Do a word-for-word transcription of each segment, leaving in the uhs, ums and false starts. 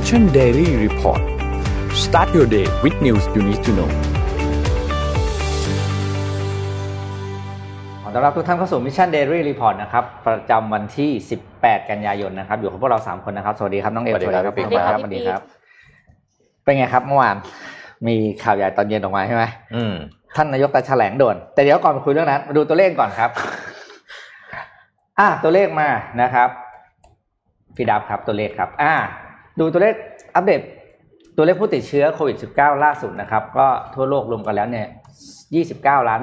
Mission Daily Report Start your day with news you need to know ขอต้อนรับทุกท่านเข้าสู่ Mission Daily Report นะครับประจำวันที่สิบแปดกันยายนนะครับอยู่กับพวกเราสามคนนะครับสวัสดีครับน้องเอฟสวัสดีครับพี่ครับสวัสดีครับเป็นไงครับเมื่อวานมีข่าวใหญ่ตอนเย็นออกมาใช่ไหมท่านนายกจะแถลงด่วนแต่เดี๋ยวก่อนไปคุยเรื่องนั้นมาดูตัวเลขก่อนครับอ่ะตัวเลขมานะครับพี่ดับครับตัวเลขครับอ่ะดูตัวเลขอัปเดตตัวเลขผู้ติดเชื้อโควิด สิบเก้า ล่าสุดนะครับก็ทั่วโลกรวมกันแล้วเนี่ย ยี่สิบเก้าล้าน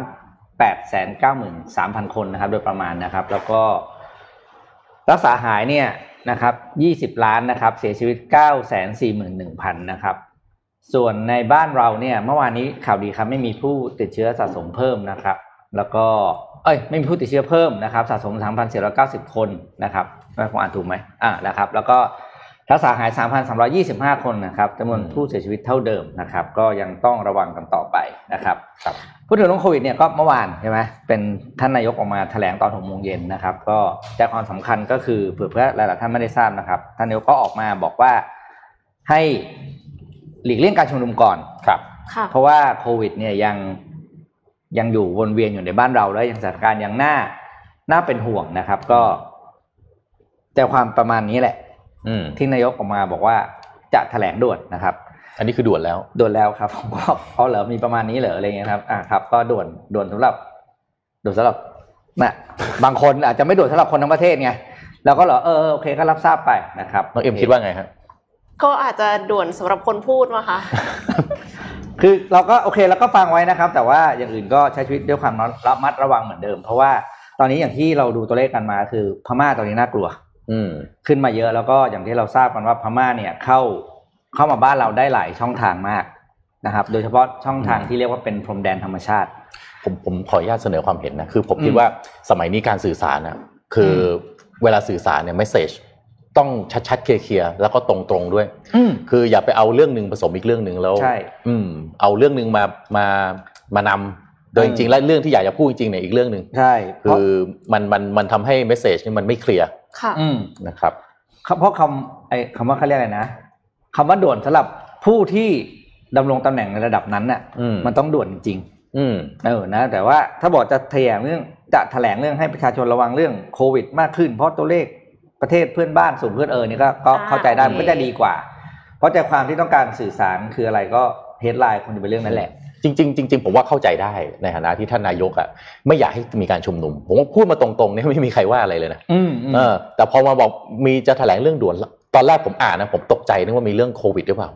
แปดแสนเก้าหมื่นสามพัน คนนะครับโดยประมาณนะครับแล้วก็รักษาหายเนี่ยนะครับยี่สิบล้านนะครับเสียชีวิต เก้าแสนสี่หมื่นหนึ่งพัน นะครับส่วนในบ้านเราเนี่ยเมื่อวานนี้ข่าวดีครับไม่มีผู้ติดเชื้อสะสมเพิ่มนะครับแล้วก็เอ้ยไม่มีผู้ติดเชื้อเพิ่มนะครับสะสม สามพันสี่ร้อยเก้าสิบ คนนะครับผมอ่านถูกไหมอ่านะครับแล้วก็รักษาหาย สามพันสามร้อยยี่สิบห้า คนนะครับจำนวนผู้เสียชีวิตเท่าเดิมนะครับก็ยังต้องระวังกันต่อไปนะครับพูดถึงเรื่องโควิดเนี่ยก็เมื่อวานใช่ไหมเป็นท่านนายกออกมาแถลงตอนหกโมงเย็นนะครับก็ใจความสำคัญก็คือเผื่อเพื่อหลายๆท่านไม่ได้ทราบนะครับท่านนายกก็ออกมาบอกว่าให้หลีกเลี่ยงการชุมนุมก่อนครับเพราะว่าโควิดเนี่ยยังยังอยู่วนเวียนอยู่ในบ้านเราแล้วยังสถานการณ์ยังน่าน่าเป็นห่วงนะครับก็แต่ความประมาณนี้แหละที่นายกออกมาบอกว่าจะแถลงด่วนนะครับอันนี้คือด่วนแล้วด่วนแล้วครับผมก็เอาเหรอมีประมาณนี้เหรออะไรเงี้ยครับอ่าครับก็ด่วนด่วนสำหรับด่วนสำหรับนะบางคนอาจจะไม่ด่วนสำหรับคนทั้งประเทศไงแล้วก็เหรอเออโอเคก็รับทราบไปนะครับน้องเอ็มคิดว่าไงครับก็อาจจะด่วนสำหรับคนพูดนะคะคือเราก็โอเคเราก็ฟังไว้นะครับแต่ว่าอย่างอื่นก็ใช้ชีวิตด้วยความระมัดระวังเหมือนเดิมเพราะว่าตอนนี้อย่างที่เราดูตัวเลขกันมาคือพม่าตอนนี้น่ากลัวขึ้นมาเยอะแล้วก็อย่างที่เราทราบกันว่าพม่าเนี่ยเข้าเข้ามาบ้านเราได้หลายช่องทางมากนะครับโดยเฉพาะช่องทางที่เรียกว่าเป็นพรมแดนธรรมชาติผมผมขออนุญาตเสนอความเห็นนะคือผมคิดว่าสมัยนี้การสื่อสารนะคือเวลาสื่อสารเนี่ยเมสเสจต้องชัดๆเคลียร์ๆแล้วก็ตรงๆด้วยคืออย่าไปเอาเรื่องนึงผสมอีกเรื่องนึงแล้วเอาเรื่องนึงมามามานำโดยจริงๆแล้วเรื่องที่อยากจะพูดจริงๆเนี่ยอีกเรื่องนึงใช่คือมันมันมันทำให้เมสเสจนี่มันไม่เคลียร์ค่ะนะครับเพราะคำไอ้คำว่าเขาเรียกอะไรนะคำว่าด่วนสำหรับผู้ที่ดำรงตำแหน่งในระดับนั้นน่ะมันต้องด่วนจริงเออนะแต่ว่าถ้าบอกจะแถลงเรื่องจะแถลงเรื่องให้ประชาชนระวังเรื่องโควิดมากขึ้นเพราะตัวเลขประเทศเพื่อนบ้านสูงเพื่อนเออนี่ก็เข้าใจได้มันก็จะดีกว่าเพราะใจความที่ต้องการสื่อสารคืออะไรก็เฮดไลน์คงจะเป็นเรื่องนั้นแหละจริงๆจริงๆผมว่าเข้าใจได้ในฐานะที่ท่านนายกอ่ะไม่อยากให้มีการชุมนุมผมว่าพูดมาตรงๆเนี่ยไม่มีใครว่าอะไรเลยนะเออแต่พอมาบอกมีจะแถลงเรื่องด่วนตอนแรกผมอ่านนะผมตกใจนึกว่ามีเรื่องโควิดหรือเปล่า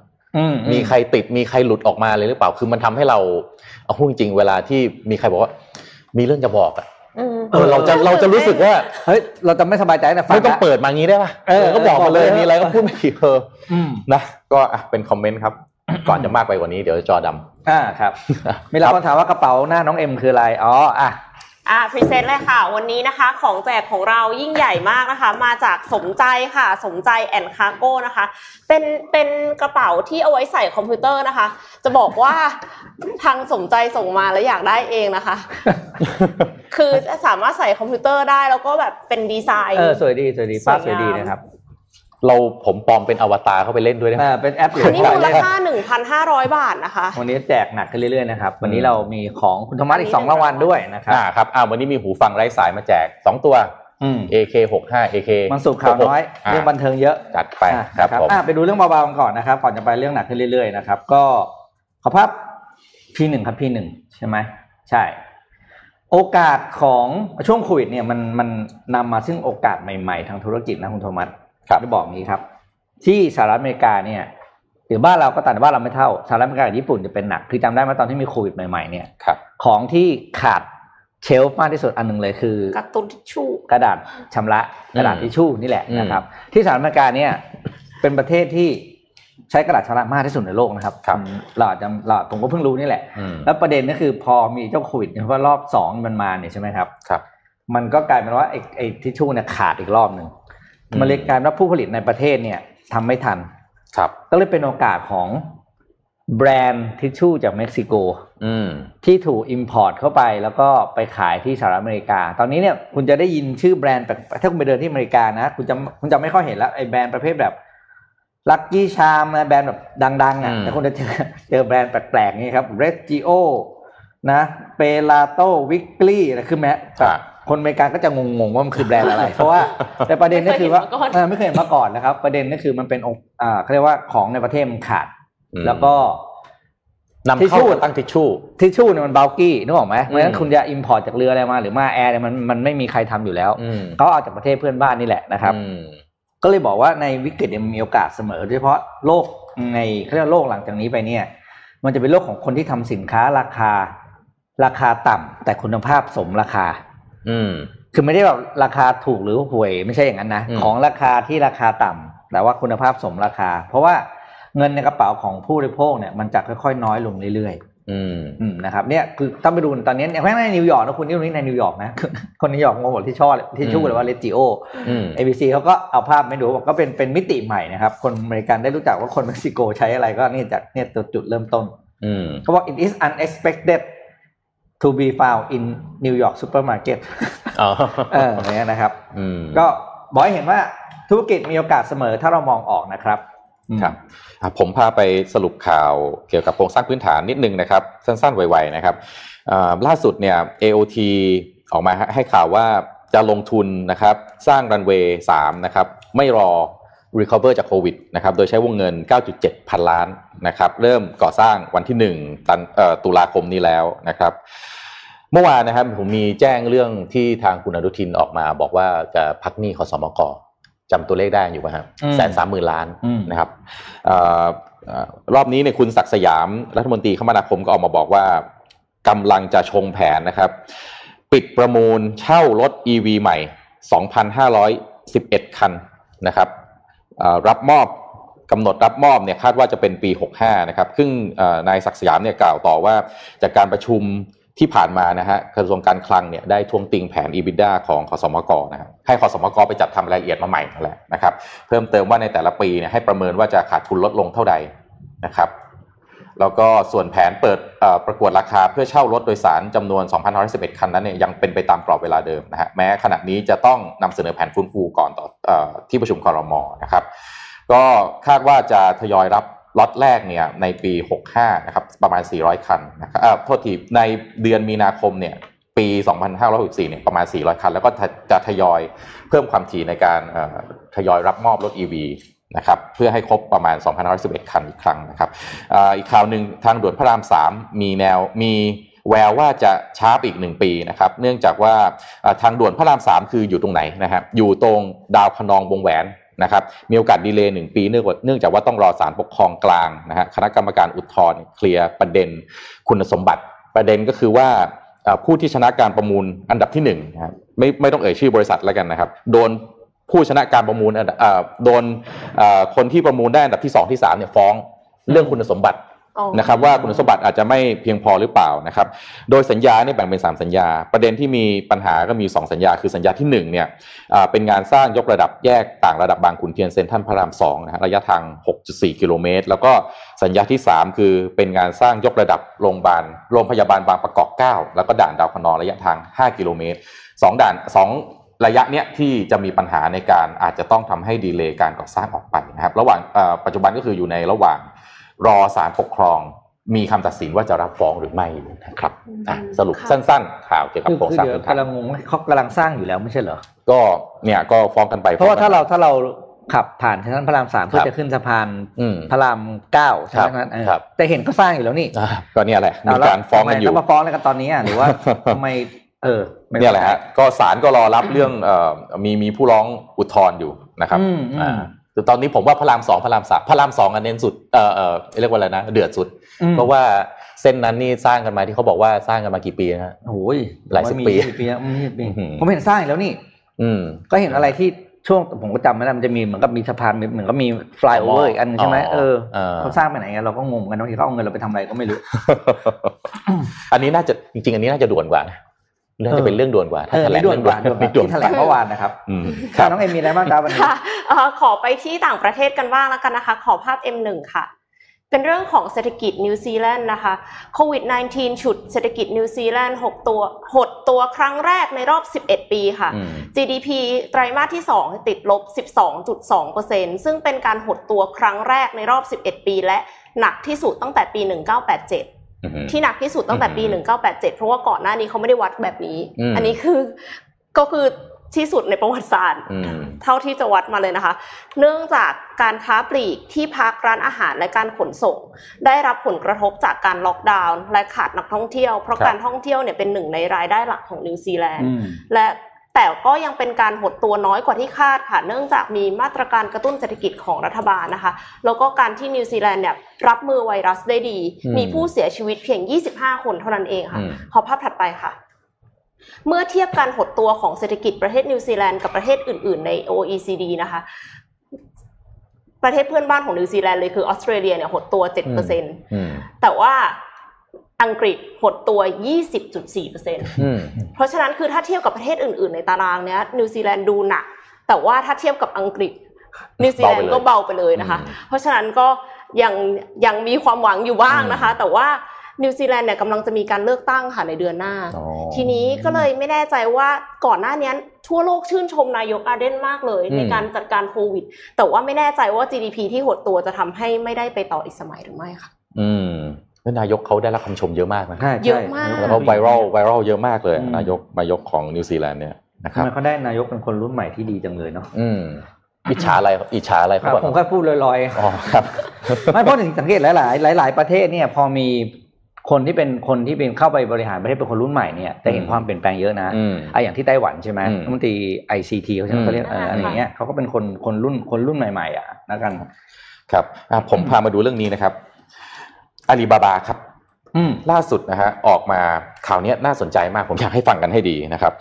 มีใครติดมีใครหลุดออกมาเลยหรือเปล่าคือมันทำให้เราเอาพูดจริงๆเวลาที่มีใครบอกว่ามีเรื่องจะบอกอ่ะเออเราจะเราจะรู้สึกว่าเฮ้ยเราจะไม่สบายใจนะฟังไม่ต้องเปิดมางี้ได้ป่ะเออก็บอกมาเลยมีอะไรก็พูดไม่ผิดเออนะก็อ่ะเป็นคอมเมนต์ครับก่อนจะมากไปกว่านี้เดี๋ยวจอดำอ่าครับมีเราคนถามว่ากระเป๋าหน้าน้องเอ็มคืออะไรอ๋ออ่ะอ่ะพรีเซนต์เลยค่ะวันนี้นะคะของแจกของเรายิ่งใหญ่มากนะคะมาจากสมใจค่ะสมใจแอนด์คาร์โก้นะคะเป็นเป็นกระเป๋าที่เอาไว้ใส่คอมพิวเตอร์นะคะจะบอกว่าทางสมใจส่งมาแล้วอยากได้เองนะคะ คือสามารถใส่คอมพิวเตอร์ได้แล้วก็แบบเป็นดีไซน์เออสวยดีสวยดีป้าสวยดีนะครับเราผมปลอมเป็นอวตารเข้าไปเล่นด้วยได้ไหมอ่าเป็นแอปอันนี้มูลค่า หนึ่งพันห้าร้อยบาทนะคะวันนี้แจกหนักขึ้นเรื่อยๆนะครับวันนี้เรามีของคุณธรรมะอีกสองรางวัลด้วยนะครับอ่าครับอ้าววันนี้มีหูฟังไร้สายมาแจกสองตัวอืม เอ เค หกสิบห้า เอ เค มันสุขข่าวน้อยเรื่องบันเทิงเยอะจัดไปครับผมอ่ะไปดูเรื่องเบาๆกันก่อนนะครับก่อนจะไปเรื่องหนักขึ้นเรื่อยๆนะครับก็ขอภาพ พี หนึ่ง ครับ พี หนึ่ง ใช่มั้ยใช่โอกาสของช่วงโควิดเนี่ยมันมันนำมาซึ่งโอกาสใหม่ๆทางธุรกิจนะคุณธรรมะจะบอกนี้ครับที่สหรัฐอเมริกาเนี่ยหรือบ้านเราก็ต่างบ้านเราไม่เท่าสหรัฐอเมริกากับญี่ปุ่นจะเป็นหนักคือจำได้มาตอนที่มีโควิดใหม่ๆเนี่ยของที่ขาดเชลฟ์มากที่สุดอันนึงเลยคือกระตุนทิชชู่กระดาษชำระกระดาษทิชชู่นี่แหละนะครับที่สหรัฐอเมริกาเนี่ยเป็นประเทศที่ใช้กระดาษชำระมากที่สุดในโลกนะครับเราจำเราผมก็เพิ่งรู้นี่แหละแล้วประเด็นก็คือพอมีเจ้าโควิดเพราะรอบสองมันมาเนี่ยใช่ไหมครับมันก็กลายเป็นว่าไอ้ไอ้ทิชชู่เนี่ยขาดอีกรอบนึงมันเลยการว่าผู้ผลิตในประเทศเนี่ยทำไม่ทันก็เลยเป็นโอกาสของแบรนด์ทิชชู่จากเม็กซิโกที่ถูกอิมพอร์ตเข้าไปแล้วก็ไปขายที่สหรัฐอเมริกาตอนนี้เนี่ยคุณจะได้ยินชื่อแบรนด์แต่ถ้าคุณไปเดินที่อเมริกานะคุณจะคุณจะไม่ค่อยเห็นแล้วไอ้แบรนด์ประเภทแบบ ลักกี้ชามนะแบรนด์แบบดังๆอ่ะแต่คนจะเจอเจอแบรนด์แปลกๆนี่ครับ Red Geo นะเปลาโต้วิกลี่นะคือแม้คนอเมริกันก็จะงงๆว่ามันคือแบรนด์อะไรเพราะว่าแต่ประเด็นนี่คือว่าไม่เคยเห็นมาก่อนนะครับประเด็นนี่คือมันเป็นองค์อ่าเค้าเรียกว่าของในประเทศมันขาดแล้วก็นำเข้าตั้งทิชชู่ทิชชู่เนี่ยมันบัลกี้นึกออกไหมเพราะฉะนั้นคุณจะอิมพอร์ตจากเรืออะไรมาหรือมาแอร์เนี่ยมันมันไม่มีใครทำอยู่แล้วเขาเอาจากประเทศเพื่อนบ้านนี่แหละนะครับก็เลยบอกว่าในวิกฤตเนี่ยมันมีโอกาสเสมอโดยเฉพาะโลกในเขาเรียกโลกหลังจากนี้ไปเนี่ยมันจะเป็นโลกของคนที่ทำสินค้าราคาราคาต่ำแต่คุณภาพสมราคาคือไม่ได้แบบราคาถูกหรือห่วยไม่ใช่อย่างนั้นนะของราคาที่ราคาต่ำแต่ว่าคุณภาพสมราคาเพราะว่าเงินในกระเป๋าของผู้บริโภคเนี่ยมันจะค่อยๆน้อยลงเรื่อยๆนะครับเนี่ยคือต้องไปดูตอนนี้แม้ในนิวยอร์กนะคุณนี่ตรงนี้ในนิวยอร์กนะคนนิวยอร์กงงหมดที่ชอบที่ชู้เลยว่าเลจิโอ เอ บี ซี เขาก็เอาภาพไม่ดูบอกก็เป็นเป็นมิติใหม่นะครับคนอเมริกันได้รู้จักว่าคนเม็กซิโกใช้อะไรก็นี่จากเนี่ยจุดเริ่มต้นเขาบอก it is unexpected to be found in New York supermarket เอออย่างเงี้ยนะครับก็บอกให้เห็นว่าธุรกิจมีโอกาสเสมอถ้าเรามองออกนะครับครับผมพาไปสรุปข่าวเกี่ยวกับโครงสร้างพื้นฐานนิดนึงนะครับสั้นๆไวๆนะครับล่าสุดเนี่ย เอ โอ ที ออกมาให้ข่าวว่าจะลงทุนนะครับสร้างรันเวย์สามนะครับไม่รอ recover จากโควิดนะครับโดยใช้วงเงิน เก้าจุดเจ็ดพันล้านนะครับเริ่มก่อสร้างวันที่หนึ่งตุลาคมนี้แล้วนะครับเมื่อวานนะครับผมมีแจ้งเรื่องที่ทางคุณอนุทินออกมาบอกว่าจะพักหนี้คสมกจำตัวเลขได้อยู่ป่ะครับแสนสามหมื่นล้านนะครับรอบนี้เนี่ยคุณศักดิ์สยามรัฐมนตรีคมนาคมก็ออกมาบอกว่ากำลังจะชงแผนนะครับปิดประมูลเช่ารถ อี วี ใหม่ สองพันห้าร้อยสิบเอ็ด คันนะครับรับมอบกำหนดรับมอบเนี่ยคาดว่าจะเป็นปีหกสิบห้านะครับซึ่งนายศักดิ์สยามเนี่ยกล่าวต่อว่าจากการประชุมที่ผ่านมานะฮะกระทรวงการคลังเนี่ยได้ทวงติงแผน EBITDA ของคสมกนะฮะให้คสมกไปจัดทำรายละเอียดมาใหม่นั่นแหละนะครับเพิ่มเติมว่าในแต่ละปีเนี่ยให้ประเมินว่าจะขาดทุนลดลงเท่าใดนะครับแล้วก็ส่วนแผนเปิดเอ่อประกวดราคาเพื่อเช่ารถโดยสารจำนวน สองพันห้าร้อยสิบเอ็ด คันนั้นเนี่ยยังเป็นไปตามกรอบเวลาเดิมนะฮะแม้ขณะนี้จะต้องนำเสนอแผนฟื้นฟูก่อนต่อเอ่อที่ประชุมครม.นะครับก็คาดว่าจะทยอยรับล็อตแรกเนี่ยในปีหกสิบห้านะครับประมาณสี่ร้อยคันนะครับเอ่อโทษทีในเดือนมีนาคมเนี่ยปีสองพันห้าร้อยหกสิบสี่เนี่ยประมาณสี่ร้อยคันแล้วก็จะทยอยเพิ่มความถี่ในการเอ่อทยอยรับมอบรถ อี วี นะครับเพื่อให้ครบประมาณ สองพันห้าร้อยสิบเอ็ด คันอีกครั้งนะครับเอ่ออีกข่าวนึงทางด่วนพระรามสามมีแนวมีแววว่าจะช้าไปอีกหนึ่งปีนะครับเนื่องจากว่าทางด่วนพระรามสามคืออยู่ตรงไหนนะครับอยู่ตรงดาวพนองวงแหวนนะครับมีโอกาสดีเลย์หนึ่งปีเนื่องจากว่าต้องรอศาลปกครองกลางนะฮะคณะกรรมการอุทธรณ์เคลียร์ประเด็นคุณสมบัติประเด็นก็คือว่าผู้ที่ชนะการประมูลอันดับที่หนึ่งนะครับไม่ไม่ต้องเอ่ยชื่อบริษัทแล้วกันนะครับโดนผู้ชนะการประมูลโดนคนที่ประมูลได้อันดับที่สองที่สามเนี่ยฟ้องเรื่องคุณสมบัตินะครับว่าคุณสมบัติอาจจะไม่เพียงพอหรือเปล่านะครับโดยสัญญาเนี่ยแบ่งเป็นสามสัญญาประเด็นที่มีปัญหาก็มีสองสัญญาคือสัญญาที่หนึ่งเนี่ยเอ่อเป็นงานสร้างยกระดับแยกต่างระดับบางขุนเทียนเซ็นทรัลพระรามสองนะฮะระยะทาง หกจุดสี่ กิโลเมตรแล้วก็สัญญาที่สามคือเป็นงานสร้างยกระดับโรงพยาบาลโรงพยาบาลบางประกอบเก้าแล้วก็ด่านดาวคะนองระยะทางห้ากิโลเมตรสองด่านสองระยะเนี้ยที่จะมีปัญหาในการอาจจะต้องทำให้ดีเลย์การก่อสร้างออกไปนะครับระหว่างปัจจุบันก็คืออยู่ในระหว่างรอศาลปกครองมีคำตัดสินว่าจะรับฟ้องหรือไม่นะครับสรุปสั้นๆข่าวเกี่ยวกับโครงสร้างพื้นฐานกำลังงงเขากำลังสร้างอยู่แล้วไม่ใช่เหรอก็เนี่ยก็ฟ้องกันไปเพราะว่าถ้าเราถ้าเราขับผ่านทางพระรามสามเพื่อจะขึ้นสะพานพระรามเก้าใช่ไหมนั้นแต่เห็นก็สร้างอยู่แล้วนี่ก็เนี่ยแหละมีการฟ้องกันอยู่แล้วมาฟ้องอะไรกันตอนนี้หรือว่าทำไมเออเนี่ยแหละฮะก็ศาลก็รอรับเรื่องมีมีผู้ร้องอุทธรณ์อยู่นะครับอ่าตอนนี้ผมว่าพระรามสองพระรามสามพระรามสองอันเน้นสุดเอ่อเอ่อเรียกว่าอะไรนะเดือดสุดเพราะว่าเส้นนั้นนี่สร้างกันมาที่เขาบอกว่าสร้างกันมากี่ปีนะฮะโอ้ยหลายสิบปีผมเห็นสร้างแล้วนี่อืมก็เห็นอะไรที่ช่วงผมก็จำไม่ได้มันจะมีเหมือนกับมีสะพานเหมือนก็มีฟลายโอเวอร์อีกอันใช่ไหมเออเขาสร้างไปไหนกันเราก็งงกันบางทีเขาเอาเงินเราไปทำอะไรก็ไม่รู้อันนี้น่าจะจริงๆอันนี้น่าจะด่วนกว่าน่าจะเป็นเรื่องด่วนกว่าถ้าแถลงด่วนกว่าที่แถลงเมื่อวานนะครับค่ะน้องเอ็มมีอะไรบ้างครับวันนี้ขอไปที่ต่างประเทศกันบ้างแล้วกันนะคะขอภาพ เอ็ม หนึ่ง ค่ะ เป็นเรื่องของเศรษฐกิจนิวซีแลนด์นะคะโควิด สิบเก้า ฉุดเศรษฐกิจนิวซีแลนด์หกตัวหดตัวครั้งแรกในรอบสิบเอ็ดปีค่ะ จี ดี พี ไตรมาสที่สองติดลบ สิบสองจุดสองเปอร์เซ็นต์ ซึ่งเป็นการหดตัวครั้งแรกในรอบสิบเอ็ดปีและหนักที่สุดตั้งแต่ปีหนึ่งพันเก้าร้อยแปดสิบเจ็ดที่หนักที่สุดตั้งแต่ปีหนึ่งพันเก้าร้อยแปดสิบเจ็ดเพราะว่าก่อนหน้านี้เขาไม่ได้วัดแบบนี้อันนี้คือก็คือที่สุดในประวัติศาสตร์เท่าที่จะวัดมาเลยนะคะเนื่องจากการค้าปลีกที่พักร้านอาหารและการขนส่งได้รับผลกระทบจากการล็อกดาวน์และขาดนักท่องเที่ยวเพราะการท่องเที่ยวเนี่ยเป็นหนึ่งในรายได้หลักของนิวซีแลนด์และแต่ก็ยังเป็นการหดตัวน้อยกว่าที่คาดค่ะเนื่องจากมีมาตรการกระตุ้นเศรษฐกิจของรัฐบาลนะคะแล้วก็การที่นิวซีแลนด์เนี่ยรับมือไวรัสได้ดีมีผู้เสียชีวิตเพียงยี่สิบห้าคนเท่านั้นเองค่ะขอภาพถัดไปค่ะเมื่อเทียบการหดตัวของเศรษฐกิจประเทศนิวซีแลนด์กับประเทศอื่นๆใน โอ อี ซี ดี นะคะประเทศเพื่อนบ้านของนิวซีแลนด์เลยคือออสเตรเลียเนี่ยหดตัว เจ็ดเปอร์เซ็นต์ แต่ว่าอังกฤษหดตัว ยี่สิบจุดสี่เปอร์เซ็นต์ เพราะฉะนั้นคือถ้าเทียบกับประเทศอื่นๆในตารางเนี้ยนิวซีแลนด์ดูหนักแต่ว่าถ้าเทียบกับอังกฤษนิวซีแลนด์ก็เบาไปเลยนะคะเพราะฉะนั้นก็ยังยังมีความหวังอยู่บ้างนะคะแต่ว่านิวซีแลนด์เนี่ยกำลังจะมีการเลือกตั้งค่ะในเดือนหน้าทีนี้ก็เลยไม่แน่ใจว่าก่อนหน้านี้ทั่วโลกชื่นชมนายกอาร์เดนมากเลยในการจัดการโควิดแต่ว่าไม่แน่ใจว่า จี ดี พี ที่หดตัวจะทำให้ไม่ได้ไปต่ออีกสมัยหรือไม่ค่ะอืมนายกเขาได้รับคำชมเยอะมากนะเยอะมากแล้วก็ไวรัลไวรัลเยอะมากเลยนายกนายกของนิวซีแลนด์เนี่ยนะครับทำไมเขาได้นายกเป็นคนรุ่นใหม่ที่ดีจังเลยเนาะอิจฉาอะไรอิจฉาอะไรเขาบอกผมแค่พูดลอยๆอ๋อครับไม่เพราะถึงสังเกตหลายๆหลายๆประเทศเนี่ยพอมีคนที่เป็นคนที่เป็นเข้าไปบริหารประเทศเป็นคนรุ่นใหม่เนี่ยจะเห็นความเปลี่ยนแปลงเยอะนะอ่ะอย่างที่ไต้หวันใช่มั้ยรัฐมนตรี ไอ ซี ที เค้าใช่มั้ยเค้าเรียกอะไรอย่างเงี้ยเค้าก็เป็นคนคนรุ่นคนรุ่นใหม่ๆอ่ะนะกันครับอ่ะผมพามาดูเรื่องนี้นะครับอาลีบาบาครับล่าสุดนะฮะออกมาข่าวนี้น่าสนใจมากผมอยากให้ฟังกันให้ดีนะครับ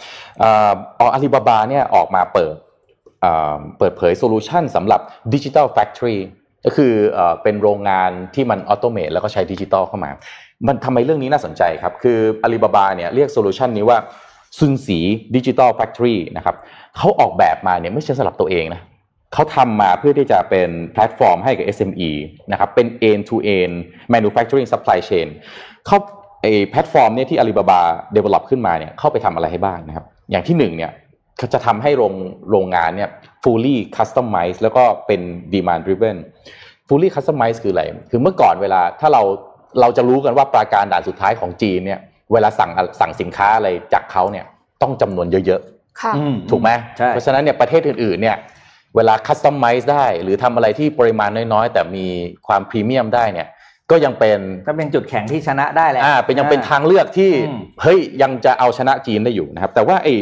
อ่าอาลีบาบาเนี่ยออกมาเปิดเอ่อเปิดเผยโซลูชันสำหรับ Digital Factory ก็คือเอ่อเป็นโรงงานที่มันออโตเมทแล้วก็ใช้ดิจิตอลเข้ามามันทำไมเรื่องนี้น่าสนใจครับคืออาลีบาบาเนี่ยเรียกโซลูชันนี้ว่าซุนสี Digital Factory นะครับเขาออกแบบมาเนี่ยไม่ใช่สำหรับตัวเองนะเขาทำมาเพื่อที่จะเป็นแพลตฟอร์มให้กับ เอส เอ็ม อี นะครับเป็น end to end manufacturing supply chain เขาไอแพลตฟอร์มเนี่ยที่ Alibaba develop ขึ้นมาเนี่ยเข้าไปทำอะไรให้บ้างนะครับอย่างที่หนึ่งเนี่ยเขาจะทำให้โรงโรงงานเนี่ย fully customized แล้วก็เป็น demand driven fully customized คืออะไรคือเมื่อก่อนเวลาถ้าเราเราจะรู้กันว่าปราการด่านสุดท้ายของจีนเนี่ยเวลาสั่งสั่งสินค้าอะไรจากเขาเนี่ยต้องจำนวนเยอะๆถูกไหมเพราะฉะนั้นเนี่ยประเทศอื่นๆเนี่ยเวลาคัสตอมไมซ์ได้หรือทำอะไรที่ปริมาณน้อยๆแต่มีความพรีเมียมได้เนี่ยก็ยังเป็นก็เป็นจุดแข็งที่ชนะได้แหละอ่าเป็นยังเป็นทางเลือกที่เฮ้ยยังจะเอาชนะจีนได้อยู่นะครับแต่ว่าไอ้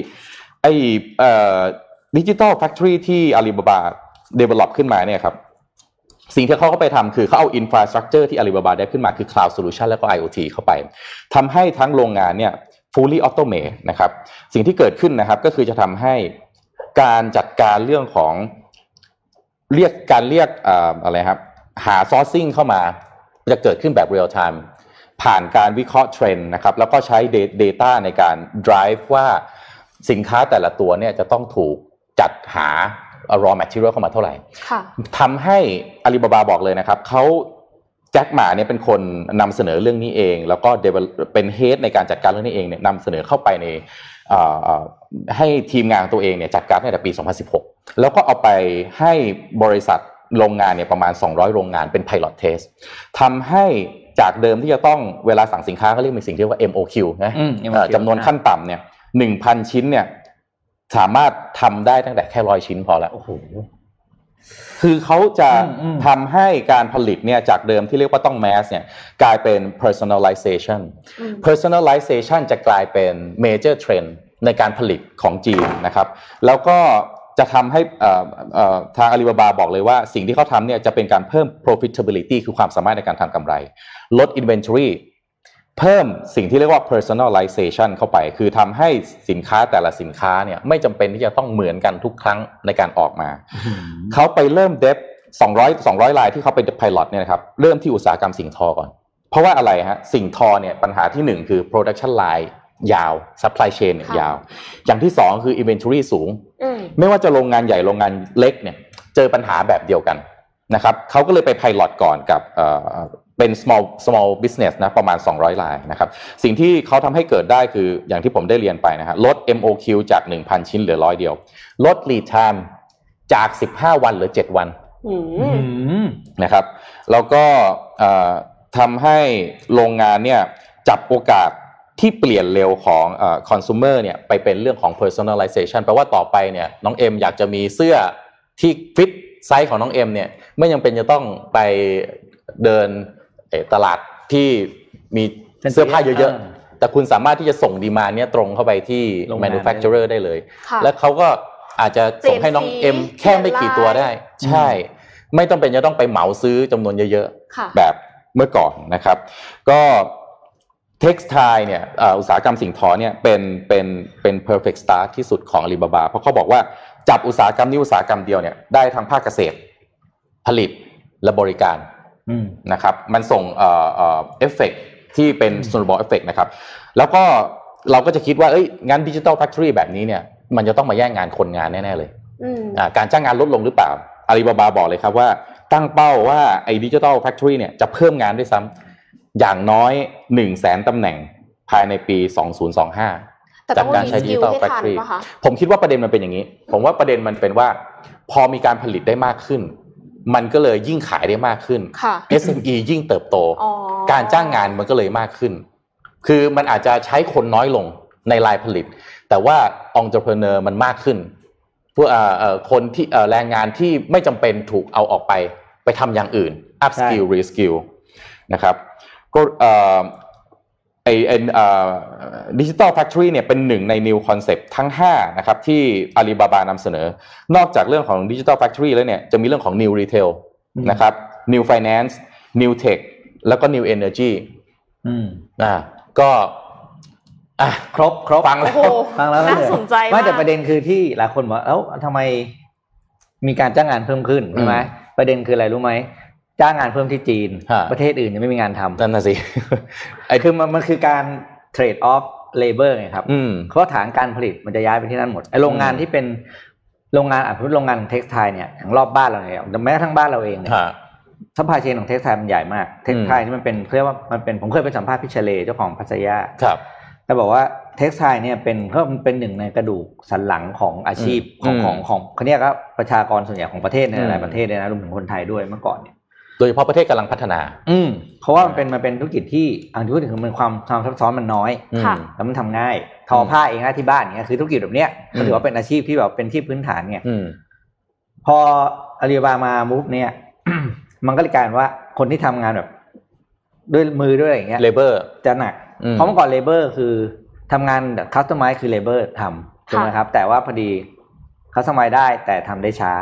ไอ้เอ่อ Digital Factory ที่ Alibaba develop ขึ้นมาเนี่ยครับสิ่งที่เขาเข้าไปทำคือเขาเอา infrastructure ที่ Alibaba ได้ขึ้นมาคือ cloud solution แล้วก็ IoT เข้าไปทำให้ทั้งโรงงานเนี่ย fully automate นะครับสิ่งที่เกิดขึ้นนะครับก็คือจะทำให้การจัดการเรื่องของเรียกการเรียกอะไรครับหาซอร์ซิ่งเข้ามาจะเกิดขึ้นแบบเรียลไทม์ผ่านการวิเคราะห์เทรนด์นะครับแล้วก็ใช้ data ในการ drive ว่าสินค้าแต่ละตัวเนี่ยจะต้องถูกจัดหา raw material เข้ามาเท่าไหร่ทำให้ Alibaba บอกเลยนะครับเขาแจ็คหม่าเนี่ยเป็นคนนำเสนอเรื่องนี้เองแล้วก็เป็น head ในการจัดการเรื่องนี้เองเนี่ยนำเสนอเข้าไปในให้ทีมงานตัวเองเนี่ยจัดการตั้งแต่ปีสองพันสิบหกแล้วก็เอาไปให้บริษัทโรงงานเนี่ยประมาณสองร้อยโรงงานเป็น pilot test ทำให้จากเดิมที่จะต้องเวลาสั่งสินค้าก็เรียกเป็นสิ่งที่เรียกว่า เอ็ม โอ คิว นะจำนวนขั้นต่ำเนี่ย หนึ่งพัน ชิ้นเนี่ยสามารถทำได้ตั้งแต่แค่ร้อยชิ้นพอแล้วโอ้โหคือเขาจะทำให้การผลิตเนี่ยจากเดิมที่เรียกว่าต้อง mass เนี่ยกลายเป็น personalization personalization จะกลายเป็น major trend ในการผลิตของจีนนะครับแล้วก็จะทำให้ทาง Alibaba บอกเลยว่าสิ่งที่เขาทำเนี่ยจะเป็นการเพิ่ม profitability คือความสามารถในการทำกำไรลด inventory เพิ่มสิ่งที่เรียกว่า personalization เข้าไปคือทำให้สินค้าแต่ละสินค้าเนี่ยไม่จำเป็นที่จะต้องเหมือนกันทุกครั้งในการออกมา เขาไปเริ่ม depth สองร้อย สองร้อยรายที่เขาเป็น pilot เนี่ยนะครับเริ่มที่อุตสาหกรรมสิ่งทอก่อนเพราะว่าอะไรฮะสิ่งทอเนี่ยปัญหาที่หนึ่งคือ production line ยาว supply chain เนี่ยยาวอย่างที่สองคือ inventory สูงไม่ว่าจะโรงงานใหญ่โรงงานเล็กเนี่ยเจอปัญหาแบบเดียวกัน นะครับเขาก็เลยไปไพลอตก่อนกับเป็น small small business นะประมาณสองร้อยรายนะครับสิ่งที่เขาทำให้เกิดได้คืออย่างที่ผมได้เรียนไปนะฮะลด เอ็ม โอ คิว จาก หนึ่งพัน ชิ้นเหลือร้อยเดียวลด lead time จากสิบห้าวันเหลือเจ็ดวันนะครับแล้วก็ทำให้โรงงานเนี่ยจับโอกาสที่เปลี่ยนเร็วของเอ่อ consumer เนี่ยไปเป็นเรื่องของ personalization แปลว่าต่อไปเนี่ยน้องเอ็มอยากจะมีเสื้อที่ฟิตไซส์ของน้องเอ็มเนี่ยไม่ยังเป็นจะต้องไปเดินตลาดที่มีเสื้อผ้าเยอะๆแต่คุณสามารถที่จะส่งดีมานด์เนี่ยตรงเข้าไปที่ manufacturer ได้เลยและเขาก็อาจจะส่งให้น้องเอ็มแค่ไม่กี่ตัวได้ใช่ไม่ต้องเป็นจะต้องไปเหมาซื้อจำนวนเยอะๆแบบเมื่อก่อนนะครับก็textile เนี่ยเอ่ออุตสาหกรรมสิ่งทอเนี่ยเป็นเป็นเป็น perfect start ที่สุดของ Alibaba เพราะเขาบอกว่าจับอุตสาหกรรมนี้อุตสาหกรรมเดียวเนี่ยได้ทั้งภาคเกษตรผลิตและบริการนะครับมันส่งเอ่อเอ่อ effect ที่เป็น snowball effect นะครับแล้วก็เราก็จะคิดว่าเอ้ยงั้น digital factory แบบนี้เนี่ยมันจะต้องมาแย่งงานคนงานแน่ๆเลยอ่าการจ้างงานลดลงหรือเปล่า Alibaba บอกเลยครับว่าตั้งเป้าว่าไอ้ digital factory เนี่ยจะเพิ่มงานด้วยซ้ำอย่างน้อย หนึ่งแสน ตำแหน่งภายในปีสองพันห้าจากการใช้ Digital Factory ผมคิดว่าประเด็นมันเป็นอย่างนี้ผมว่าประเด็นมันเป็นว่าพอมีการผลิตได้มากขึ้นมันก็เลยยิ่งขายได้มากขึ้น เอส เอ็ม อี ยิ่งเติบโตการจ้างงานมันก็เลยมากขึ้นคือมันอาจจะใช้คนน้อยลงในรายผลิตแต่ว่า Entrepreneur มันมากขึ้นพวกเอ่อเอ่อคนที่เอ่อแรงงานที่ไม่จำเป็นถูกเอาออกไปไปทำอย่างอื่น Upskill Reskill นะครับก็เอ่อไอ้ไอ้เอ่อ Digital Factory เนี่ยเป็นหนึ่งใน New Concept ทั้งห้านะครับที่ Alibaba นำเสนอนอกจากเรื่องของ Digital Factory แล้วเนี่ยจะมีเรื่องของ New Retail นะครับ New Finance New Tech แล้วก็ New Energy อืมอ่าก็อ่ะครบครบฟังแล้วฟังแล้วน่าสนใจมากแต่ประเด็นคือที่หลายคนบอกเอ้าทำไมมีการจ้างงานเพิ่มขึ้นใช่มั้ยประเด็นคืออะไรรู้มั้ยจ้างงานเพิ่มที่จีนประเทศอื่นยังไม่มีงานทำนั่นน่ะสิไอ้คือมันมันคือการ trade off labor ไงครับเพราะฐานการผลิตมันจะย้ายไปที่นั่นหมดไอ้โรงงานที่เป็นโรงงานอ่ะโรงงานของเท็กซ์ไทล์เนี่ยอย่างรอบบ้านเราเนี่ยแม้กระทั่งบ้านเราเองเนี่ยซัพพลายเชนของเท็กซ์ไทล์มันใหญ่มากเท็กซ์ไทล์นี่มันเป็นเรียกว่ามันเป็นผมเคยไปสัมภาษณ์พี่เชเลเจ้าของพัทยาครับแต่บอกว่าเท็กซ์ไทล์เนี่ยเป็นก็มันเป็นหนึ่งในกระดูกสันหลังของอาชีพของของของเขาเรียกว่าประชากรส่วนใหญ่ของประเทศในหลายประเทศเลยนะรวมถึงคนไทยด้วยเมื่อก่อนโดยเฉพาะประเทศกำลังพัฒนาอืมเพราะว่ามันเป็นมันเป็นธุรกิจที่อันที่พูดถึงมันความความซับซ้อนมันน้อยแล้วมันทำง่ายทอผ้าเองได้ที่บ้านอย่างเงี้ยคือธุรกิจแบบเนี้ยมันถือว่าเป็นอาชีพที่แบบเป็นที่พื้นฐานเนี่ยพออาลีบาบามามูฟเนี่ย มันก็เลยกลายว่าคนที่ทำงานแบบด้วยมือด้วยอะไรอย่างเงี้ยเลเบอร์จะหนักเพราะเมื่อก่อนเลเบอร์คือทำงานคัสตอมไมซ์คือเลเบอร์ทำถูกไหมครับแต่ว่าพอดีคัสตอมไมซ์ได้แต่ทำได้ช้า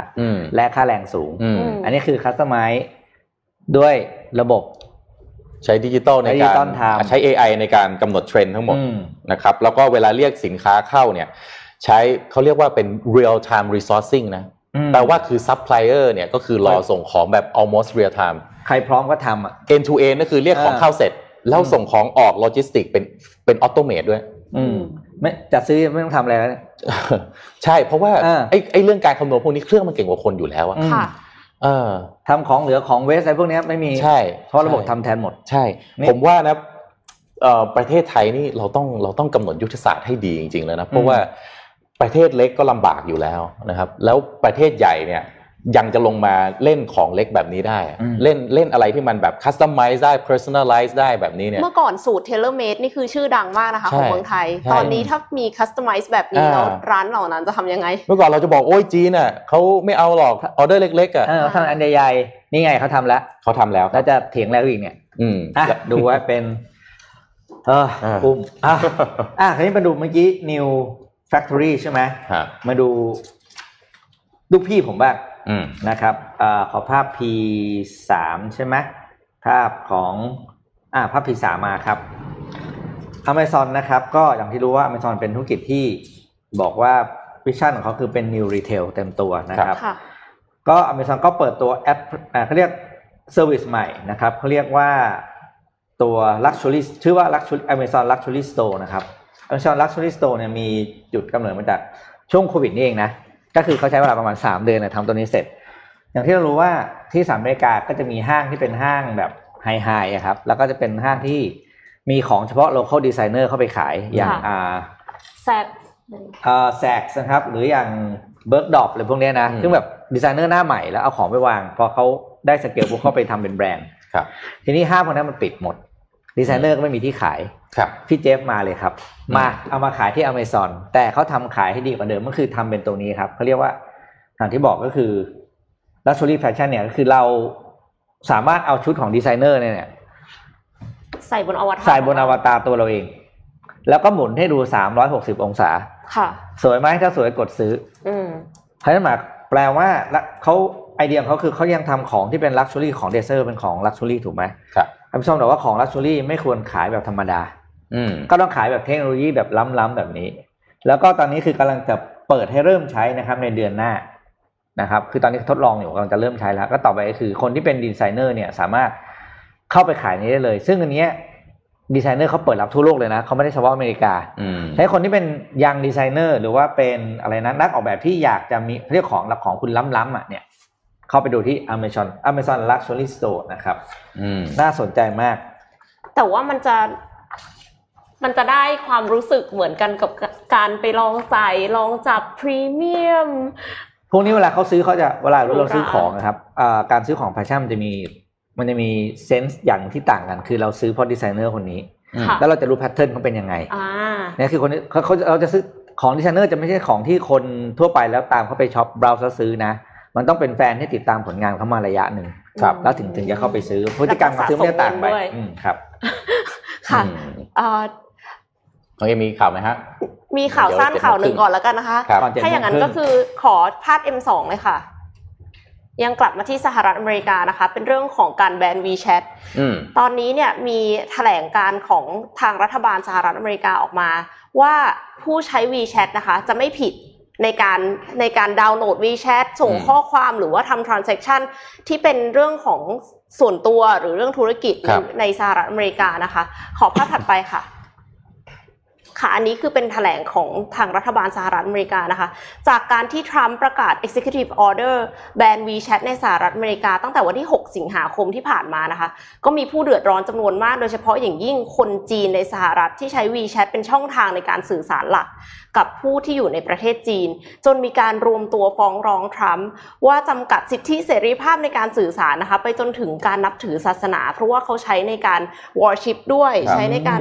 และค่าแรงสูงอันนี้คือคัสตอมไมซ์ด้วยระบบใช้ดิจิตอลในการใช้ เอ ไอ ในการกำหนดเทรนด์ทั้งหมดนะครับแล้วก็เวลาเรียกสินค้าเข้าเนี่ยใช้เขาเรียกว่าเป็น real time resourcing นะแต่ว่าคือ supplier เนี่ยก็คือรอส่งของแบบ almost real time ใครพร้อมก็ทำอ่ะ end to end ก็คือเรียกของเข้าเสร็จแล้วส่งของออกโลจิสติกเป็นเป็น automate ด้วยไม่จะซื้อไม่ต้องทำอะไรแล้วใช่เพราะว่าไอ้ไอ้เรื่องการคำนวณพวกนี้เครื่องมันเก่งกว่าคนอยู่แล้วอ่ะเออทำของเหลือของเวสอะไรพวกนี้ไม่มีใช่เพราะระบบทำแทนหมดใช่ผมว่านะเอ่อประเทศไทยนี่เราต้องเราต้องกำหนดยุทธศาสตร์ให้ดีจริงๆแล้วนะเพราะว่าประเทศเล็กก็ลำบากอยู่แล้วนะครับแล้วประเทศใหญ่เนี่ยยังจะลงมาเล่นของเล็กแบบนี้ได้เล่นเล่นอะไรที่มันแบบคัสตอมไมซ์ได้เพอร์ซันนอลไลซ์ได้แบบนี้เนี่ยเมื่อก่อนสูตรเทเลอร์เมดนี่คือชื่อดังมากนะคะของเมืองไทยตอนนี้ถ้ามีคัสตอมไมซ์แบบนี้แล้วร้านเหล่านั้นจะทำยังไงเมื่อก่อนเราจะบอกโอ้ยจีนน่ะเขาไม่เอาหรอกออเดอร์เล็กๆอ่ะเขาทำอันใหญ่ๆนี่ไงเขาทำแล้วเขาทำแล้วแล้วจะเถียงแล้วอีกเนี่ยดูว่าเป็นเออปุ่มอ่ะอ่ะคราวนี้มาดูเมื่อกี้ New Factory ใช่ไหมมาดูดูพี่ผมบ้างนะครับเอ่อขอภาพ พี สาม ใช่ไหมภาพของอ่าภาพ พี สาม มาครับ Amazon นะครับก็อย่างที่รู้ว่า Amazon เป็นธุรกิจที่บอกว่าวิชั่นของเขาคือเป็น New Retail เต็มตัวนะครับก็ Amazon ก็เปิดตัวแอปอ่าเขาเรียก Service ใหม่นะครับเขาเรียกว่าตัว Luxury ชื่อว่า Luxury Amazon Luxury Store นะครับ Amazon Luxury Store เนี่ยมีจุดกำเนิดมาจากช่วงโควิดนี่เองนะก็คือเขาใช้เวลาประมาณสามเดือนเนี่ยทำตัวนี้เสร็จ อย่างที่เรารู้ว่าที่สหรัฐอเมริกาก็จะมีห้างที่เป็นห้างแบบไฮไฮอะครับแล้วก็จะเป็นห้างที่มีของเฉพาะ local designer เข้าไปขายอย่างอ่าแซกอ่าแซกนะครับหรืออย่างเบิร์กดอปอะไรพวกนี้นะซึ่งแบบดีไซเนอร์หน้าใหม่แล้วเอาของไปวางพอเขาได้สเกลพวกเขาไปทำเป็นแบรนด์ทีนี้ห้างพวกนั้นมันปิดหมดดีไซเนอร์ก็ไม่มีที่ขายพี่เจฟมาเลยครับมาเอามาขายที่ Amazon แต่เขาทำขายให้ดีกว่าเดิมก็คือทำเป็นตรงนี้ครับเขาเรียกว่าอย่างที่บอกก็คือ luxury fashion เนี่ยก็คือเราสามารถเอาชุดของดีไซเนอร์เนี่ยใส่บนอวตารใส่บนอวตารตัวเราเองแล้วก็หมุนให้ดูสามร้อยหกสิบองศาค่ะสวยไหมถ้าสวยกดซื้ออืมเพราะฉะนั้นหมายแปลว่าเขาไอเดียของเขาคือเขายังทำของที่เป็น luxury ของ designer เป็นของ luxury ถูกไหมครับท่านผู้ชมบอกว่าของ luxury ไม่ควรขายแบบธรรมดาอืมก็ต้องขายแบบเทคโนโลยีแบบล้ำๆแบบนี้แล้วก็ตอนนี้คือกำลังจะเปิดให้เริ่มใช้นะครับในเดือนหน้านะครับคือตอนนี้ทดลองอยู่กำลังจะเริ่มใช้แล้วก็ต่อไปก็คือคนที่เป็นดีไซเนอร์เนี่ยสามารถเข้าไปขายนี้ได้เลยซึ่งอันนี้ดีไซเนอร์เขาเปิดรับทั่วโลกเลยนะเขาไม่ได้เฉพาะอเมริกาใช้คนที่เป็นยังดีไซเนอร์หรือว่าเป็นอะไรนะนักออกแบบที่อยากจะมีเรื่องของของคุณล้ำๆอ่ะเนี่ยเข้าไปดูที่ Amazon Amazon Luxury Store นะครับน่าสนใจมากแต่ว่ามันจะมันจะได้ความรู้สึกเหมือนกันกับการไปลองใส่ลองจับพรีเมียมพวกนี้เวลาเขาซื้อเขาจะเวลาเราซื้อของนะครับการซื้อของแฟชั่นมันจะมีมันจะมีเซนส์อย่างที่ต่างกันคือเราซื้อเพราะดีไซเนอร์คนนี้แล้วเราจะรู้แพทเทิร์นเขาเป็นยังไงนี่คือคนเขาเขาเราจะซื้อของดีไซเนอร์จะไม่ใช่ของที่คนทั่วไปแล้วตามเขาไปช็อปเบราว์แล้วซื้อนะมันต้องเป็นแฟนที่ติดตามผลงานเขามาระยะหนึ่งแล้วถึงถึงจะเข้าไปซื้อพฤติกรรมการซื้อไม่ต่างไปครับค่ะมีข่าวไหมฮะมีข่าวสั้นข่าวหนึ่งก่อนแล้วกันนะคะถ้าอย่างนั้นก็คือขอพาด เอ็ม ทู เลยค่ะยังกลับมาที่สหรัฐอเมริกานะคะเป็นเรื่องของการแบน WeChat ตอนนี้เนี่ยมีแถลงการณ์ของทางรัฐบาลสหรัฐอเมริกาออกมาว่าผู้ใช้ WeChat นะคะจะไม่ผิดในการในการดาวน์โหลด WeChat ส่งข้อความหรือว่าทำ transaction ที่เป็นเรื่องของส่วนตัวหรือเรื่องธุรกิจในสหรัฐอเมริกานะคะขอภาพถัดไปค่ะค่ะอันนี้คือเป็นแถลงของทางรัฐบาลสหรัฐอเมริกานะคะจากการที่ทรัมป์ประกาศ Executive Order แบน WeChat ในสหรัฐอเมริกาตั้งแต่วันที่หกสิงหาคมที่ผ่านมานะคะก็มีผู้เดือดร้อนจำนวนมากโดยเฉพาะอย่างยิ่งคนจีนในสหรัฐที่ใช้ WeChat เป็นช่องทางในการสื่อสารหลักกับผู้ที่อยู่ในประเทศจีนจนมีการรวมตัวฟ้องร้องทรัมป์ว่าจำกัดสิทธิเสรีภาพในการสื่อสารนะคะไปจนถึงการนับถือศาสนาเพราะว่าเขาใช้ในการ worship ด้วยใช้ในการ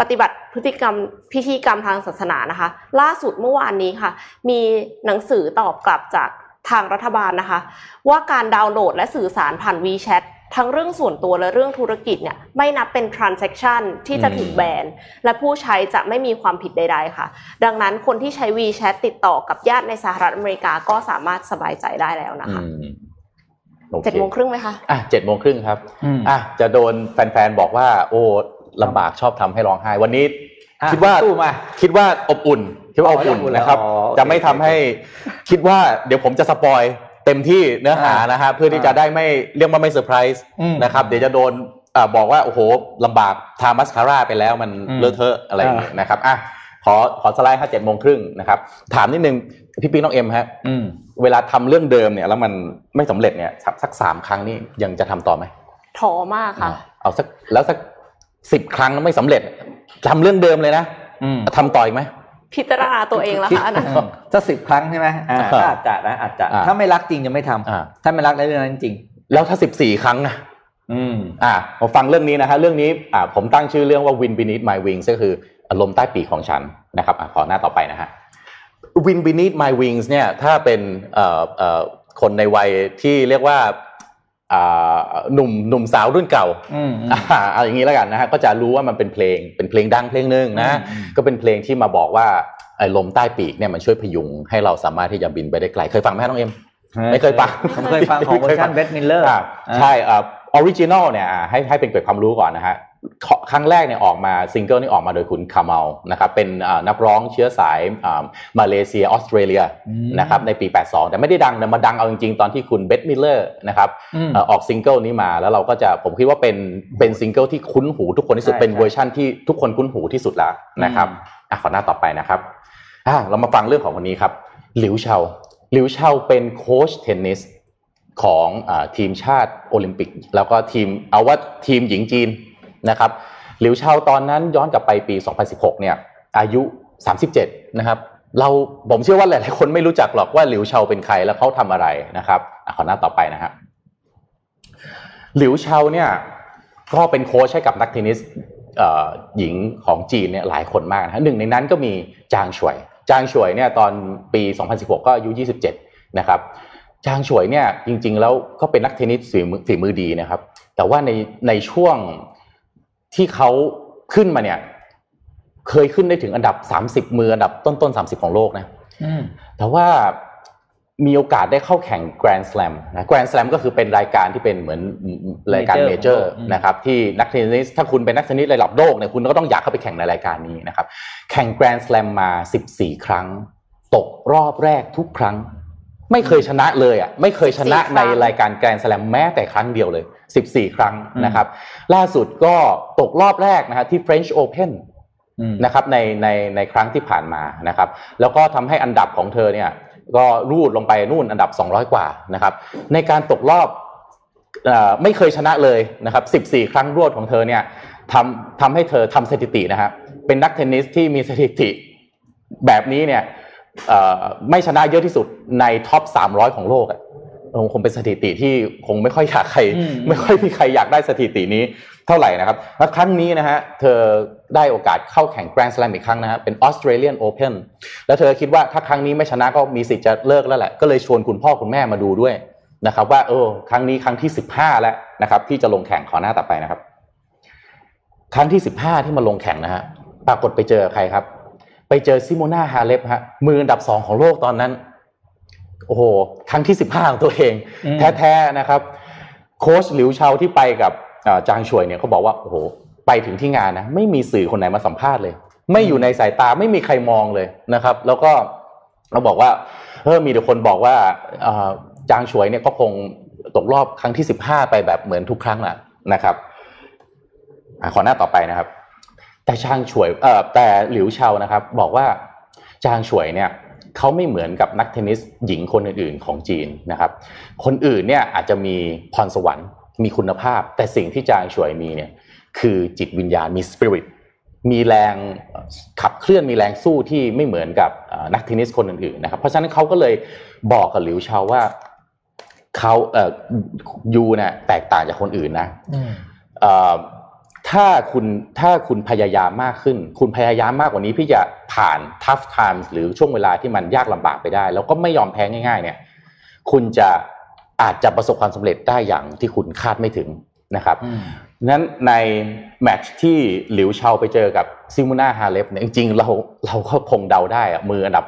ปฏิบัติพฤติกรรมพิธีกรรมทางศาสนานะคะล่าสุดเมื่อวานนี้ค่ะมีหนังสือตอบกลับจากทางรัฐบาลนะคะว่าการดาวน์โหลดและสื่อสารผ่าน WeChatทั้งเรื่องส่วนตัวและเรื่องธุรกิจเนี่ยไม่นับเป็น transaction ที่จะถูกแบนและผู้ใช้จะไม่มีความผิดใดๆค่ะดังนั้นคนที่ใช้ WeChat ติดต่อกับญาติในสหรัฐอเมริกาก็สามารถสบายใจได้แล้วนะคะเจ็ดโมงครึ่งไหมคะอ่ะเจ็ดโมงครึ่งครับอ่ะจะโดนแฟนๆบอกว่าโอ้ลำบากชอบทำให้ร้องไห้วันนี้คิดว่าคิดว่าอบอุ่นคิดว่าอบอุ่นนะครับจะไม่ทำให้คิดว่าเดี๋ยวผมจะสปอยเต็มที่เนื้อหานะฮะเพื่อที่จะได้ไม่เรียกว่าไม่เซอร์ไพรส์นะครับเดี๋ยวจะโดนบอกว่าโอ้โหลำบากทามัสคาร่าไปแล้วมันเลอะเทอะอะไรอย่างเงี้ยนะครับอ่ะขอขอสไลด์ ห้า เจ็ด โมงครึ่งนะครับถามนิดนึงพี่ปิ๊งน้องเอ็มฮะเวลาทำเรื่องเดิมเนี่ยแล้วมันไม่สำเร็จเนี่ยสักสามครั้งนี่ยังจะทำต่อไหมท้อมากค่ะเอาสักแล้วสักสิบครั้งไม่สำเร็จทำเรื่องเดิมเลยนะทำต่ออีกไหมพิจารณาตัวเองแล้วค่ะอันนั้นจะสิบครั้งใช่ไหมอ่าอาจจะนะอาจจะถ้าไม่รักจริงจะไม่ทำถ้าไม่รักในเรื่องนั้นจริงแล้วถ้าสิบสี่ครั้งนะอืมอ่าผมฟังเรื่องนี้นะฮะเรื่องนี้อ่าผมตั้งชื่อเรื่องว่า Wind Beneath My Wings ก็คือลมใต้ปีกของฉันนะครับอ่าขอหน้าต่อไปนะฮะ Wind Beneath My Wings เนี่ยถ้าเป็นเอ่อเอ่อคนในวัยที่เรียกว่าอ่าหนุ่มหนุ่มสาวรุ่นเก่าอ่าเอาอย่างนี้แล้วกันนะฮะก็จะรู้ว่ามันเป็นเพลงเป็นเพลงดังเพลงนึงนะก็เป็นเพลงที่มาบอกว่าไอ้ลมใต้ปีกเนี่ยมันช่วยพยุงให้เราสามารถที่จะบินไปได้ไกลเคยฟังไหมน้องเอ็มไม่เคยฟังเคยฟังของเวอร์ชันเบสมิลเลอร์ใช่อ่าออริจินอลเนี่ยให้ให้เป็นเกร็ดความรู้ก่อนนะฮะครั้งแรกเนี่ยออกมาซิงเกิลนี่ออกมาโดยคุณคาเมลนะครับเป็นนักร้องเชื้อสายมาเลเซียออสเตรเลียนะครับในปีแปดสิบสองแต่ไม่ได้ดังแต่มาดังเอาจริงๆตอนที่คุณเบธมิลเลอร์นะครับออกซิงเกิลนี้มาแล้วเราก็จะผมคิดว่าเป็นเป็นซิงเกิลที่คุ้นหูทุกคนที่สุดเป็นเวอร์ชั่นที่ทุกคนคุ้นหูที่สุดแล้วนะครับอ่ะขอหน้าต่อไปนะครับเรามาฟังเรื่องของคนนี้ครับหลิวเชาหลิวเชาเป็นโค้ชเทนนิส ของอ่าทีมชาติโอลิมปิกแล้วก็ทีมเอาว่าทีมหญิงจีนนะครับหลิวเชาตอนนั้นย้อนกลับไปปีสองพันสิบหกเนี่ยอายุสามสิบเจ็ดนะครับเราผมเชื่อว่าหลายๆคนไม่รู้จักหรอกว่าหลิวเชาเป็นใครแล้วเขาทำอะไรนะครับขอหน้าต่อไปนะฮะหลิวเชาเนี่ยก็เป็นโค้ชให้กับนักเทนนิสหญิงของจีนเนี่ยหลายคนมากนะหนึ่งในนั้นก็มีจางฉวยจางฉวยเนี่ยตอนปีสองพันสิบหกก็อายุยี่สิบเจ็ดนะครับจางฉวยเนี่ยจริงๆแล้วก็เป็นนักเทนนิสฝีมือฝีมือดีนะครับแต่ว่าในในช่วงที่เขาขึ้นมาเนี่ยเคยขึ้นได้ถึงอันดับสามสิบมืออันดับต้นๆสามสิบของโลกนะอืมแต่ว่ามีโอกาสได้เข้าแข่ง Grand Slam นะ Grand Slam ก็คือเป็นรายการที่เป็นเหมือนรายการเมเจอร์นะครับที่นักเทนนิสถ้าคุณเป็นนักเทนนิสระดับโลกเนี่ยคุณก็ต้องอยากเข้าไปแข่งในรายการนี้นะครับแข่ง Grand Slam มาสิบสี่ครั้งตกรอบแรกทุกครั้งไม่เคยชนะเลยอ่ะไม่เคยชนะในรายการ Grand Slam แม้แต่ครั้งเดียวเลยสิบสี่ครั้งนะครับล่าสุดก็ตกรอบแรกนะฮะที่ French Openนะครับในในในครั้งที่ผ่านมานะครับแล้วก็ทำให้อันดับของเธอเนี่ยก็รูดลงไปนู่นอันดับสองร้อยกว่านะครับในการตกรอบเอ่อไม่เคยชนะเลยนะครับสิบสี่ครั้งรวดของเธอเนี่ยทำทำให้เธอทำสถิตินะฮะเป็นนักเทนนิสที่มีสถิติแบบนี้เนี่ยเอ่อไม่ชนะเยอะที่สุดในท็อปสามร้อยของโลกอ่ะคงเป็นสถิติที่คงไม่ค่อยอยากใครไม่ค่อยมีใครอยากได้สถิตินี้เท่าไหร่นะครับแล้วครั้งนี้นะฮะเธอได้โอกาสเข้าแข่ง Grand Slam อีกครั้งนะฮะเป็น Australian Open แล้วเธอคิดว่าถ้าครั้งนี้ไม่ชนะก็มีสิทธิ์จะเลิกแล้วแหละก็เลยชวนคุณพ่อคุณแม่มาดูด้วยนะครับว่าเออครั้งนี้ครั้งที่สิบห้าแล้วนะครับที่จะลงแข่งขอหน้าต่อไปนะครับครั้งที่สิบห้าที่มาลงแข่งนะฮะปรากฏไปเจอใครครับไปเจอซิโมนาฮาเลปฮะมืออันดับสองของโลกตอนนั้นโอ้โหครั้งที่สิบห้าของตัวเองแท้ๆนะครับโค้ชหลิวเชาที่ไปกับจางช่วยเนี่ยเขาบอกว่าโอ้โหไปถึงที่งานนะไม่มีสื่อคนไหนมาสัมภาษณ์เลยไม่อยู่ในสายตาไม่มีใครมองเลยนะครับแล้วก็เราบอกว่าเออมีแต่คนบอกว่าจางช่วยเนี่ยก็คงตกรอบครั้งที่สิบห้าไปแบบเหมือนทุกครั้งแหละนะครับขอหน้าต่อไปนะครับแต่จางช่วยเอ่อแต่หลิวเชานะครับบอกว่าจางช่วยเนี่ยเขาไม่เหมือนกับนักเทนนิสหญิงคนอื่นๆของจีนนะครับคนอื่นเนี่ยอาจจะมีพรสวรรค์มีคุณภาพแต่สิ่งที่จางฉวยมีเนี่ยคือจิตวิญญาณมีสปิริตมีแรงขับเคลื่อนมีแรงสู้ที่ไม่เหมือนกับนักเทนนิสคนอื่นๆนะครับเพราะฉะนั้นเขาก็เลยบอกกับหลิวเชาว่าเขาเอ่อยูเนี่ยแตกต่างจากคนอื่นนะเอ่อถ้าคุณถ้าคุณพยายามมากขึ้นคุณพยายามมากกว่านี้พี่จะผ่าน tough times หรือช่วงเวลาที่มันยากลำบากไปได้แล้วก็ไม่ยอมแพ้ง่ายๆเนี่ยคุณจะอาจจะประสบความสำเร็จได้อย่างที่คุณคาดไม่ถึงนะครับนั้นในแมตช์ที่หลิวเชาไปเจอกับซิมูน่าฮาเลปเนี่ยจริงๆเราเราก็คงเดาได้อะมืออันดับ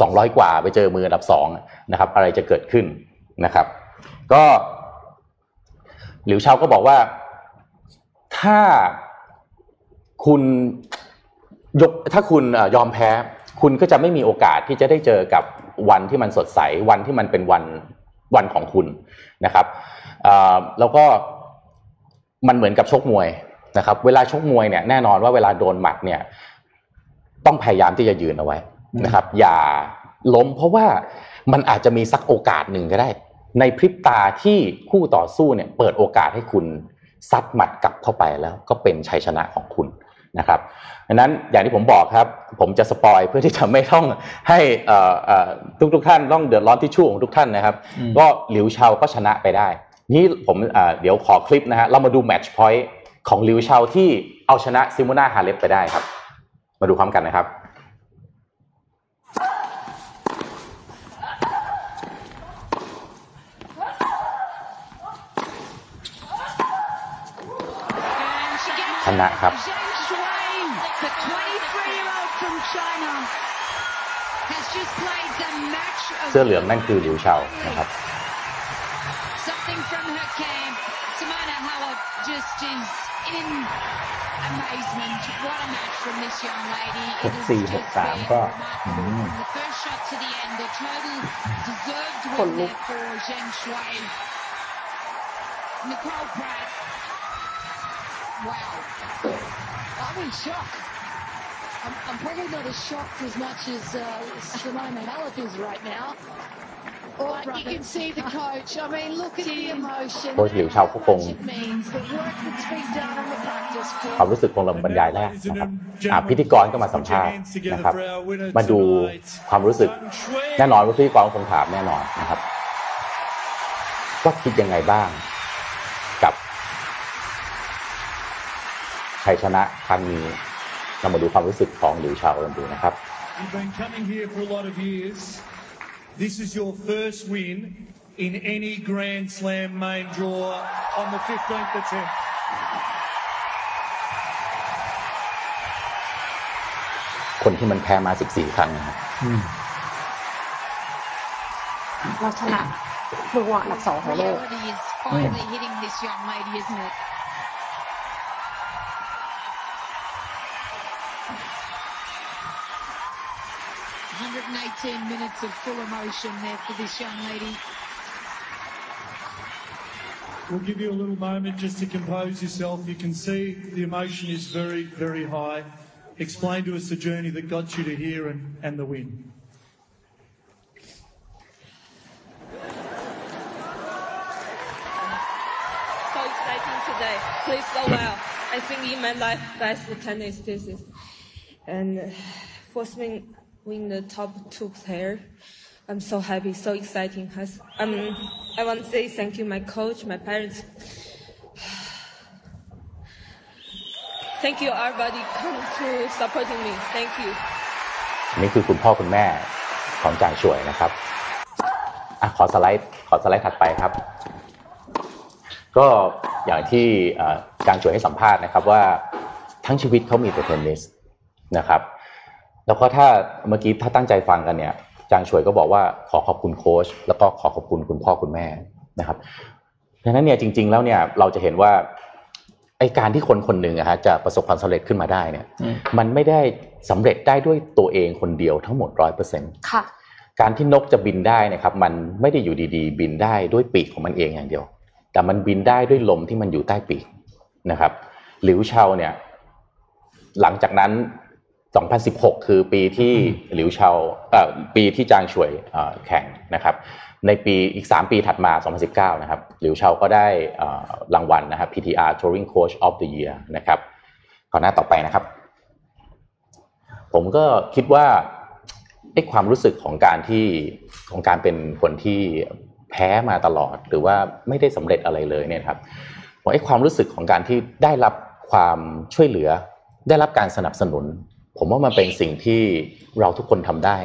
สองร้อยกว่าไปเจอมืออันดับสองนะครับอะไรจะเกิดขึ้นนะครับก็หลิวเชาก็บอกว่าถ้าคุณยกถ้าคุณยอมแพ้คุณก็จะไม่มีโอกาสที่จะได้เจอกับวันที่มันสดใสวันที่มันเป็นวันวันของคุณนะครับแล้วก็มันเหมือนกับชกมวยนะครับเวลาชกมวยเนี่ยแน่นอนว่าเวลาโดนหมัดเนี่ยต้องพยายามที่จะยืนเอาไว้นะครับอย่าล้มเพราะว่ามันอาจจะมีสักโอกาสหนึ่งก็ได้ในพริบตาที่คู่ต่อสู้เนี่ยเปิดโอกาสให้คุณซัดหมัดกลับเข้าไปแล้วก็เป็นชัยชนะของคุณนะครับดังนั้นอย่างที่ผมบอกครับผมจะสปอยเพื่อที่จะไม่ต้องให้ทุกๆท่านต้องเดือดร้อนที่ชู่ของทุกท่านนะครับก็หลิวเชาก็ชนะไปได้นี่ผมเดี๋ยวขอคลิปนะฮะเรามาดูแมตช์พอยต์ของหลิวเชาที่เอาชนะซิโมน่าฮาเลปไปได้ครับมาดูพร้อมกันนะครับชนะครับเสื้อเหลืองนั่นคือหลิวเชานะครับหกสี่หกสามก็คนลุกWow. I'm in shock. I'm, I'm probably not as shocked as much as uh, Shimon Halep is right now. But you can see the coach. I mean, look at the emotion. โค้ชหลิวชาวก็คงความรู้สึกคงลำบรรยายแรกนะครับพิธีกรก็มาสัมภาษณ์นะครับมาดูความรู้สึกแน่นอนว่าพิธีกรคงถามแน่นอนนะครับว่าคิดยังไงบ้างกับชัยชนะครั้งนี้เรามาดูความรู้สึกของหลิวชาวกันดูนะครับ You've been coming here for a lot of years. This is your first win in any Grand Slam main draw on the fifteenth attempt.คนที่มันแพ้มาสิบสี่ครั้งนะครับเราชนะมือวางอันดับสองของโลกหนึ่งร้อยสิบแปด minutes of full emotion there for this young lady. We'll give you a little moment just to compose yourself. You can see the emotion is very, very high. Explain to us the journey that got you to here and, and the win. So exciting today. Please go well. I think in my life, that's the tennis thesis. And first win, win the top two player. I'm so happy, so exciting. Um, I want to say thank you, my coach, my parents. Thank you everybody come to supporting me. Thank you. นี่คือคุณพ่อคุณแม่ของจางช่วยนะครับอ่ะขอสไลด์ขอสไลด์ถัดไปครับก็อย่างที่จางช่วยให้สัมภาษณ์นะครับว่าทั้งชีวิตเขามีแต่เทนนิสนะครับแล้วก็ถ้าเมื่อกี้ถ้าตั้งใจฟังกันเนี่ยจางช่วยก็บอกว่าขอขอบคุณโค้ชแล้วก็ขอขอบคุณคุณพ่อคุณแม่นะครับดังนั้นเนี่ยจริงๆแล้วเนี่ยเราจะเห็นว่าไอ้การที่คนคนหนึ่งอะฮะจะประสบความสำเร็จขึ้นมาได้เนี่ยมันไม่ได้สำเร็จได้ด้วยตัวเองคนเดียวทั้งหมด ร้อยเปอร์เซ็นต์ ค่ะการที่นกจะบินได้นะครับมันไม่ได้อยู่ดีๆบินได้ด้วยปีกของมันเองอย่างเดียวแต่มันบินได้ด้วยลมที่มันอยู่ใต้ปีกนะครับหลิวเชาเนี่ยหลังจากนั้นสองพันสิบหกคือปีที่หลิวเชาเอ่อปีที่จางช่วยเอ่อแข่งนะครับในปีอีกสามปีถัดมาสองพันสิบเก้านะครับหลิวเชาก็ได้เอ่อรางวัลนะครับ พี ที อาร์ Touring Coach of the Year นะครับขอหน้าต่อไปนะครับผมก็คิดว่าไอ้ความรู้สึกของการที่ของการเป็นคนที่แพ้มาตลอดหรือว่าไม่ได้สำเร็จอะไรเลยเนี่ยครับว่าไอ้ความรู้สึกของการที่ได้รับความช่วยเหลือได้รับการสนับสนุนผมว่ามันเป็นสิ่งที่เราทุกคนทำได้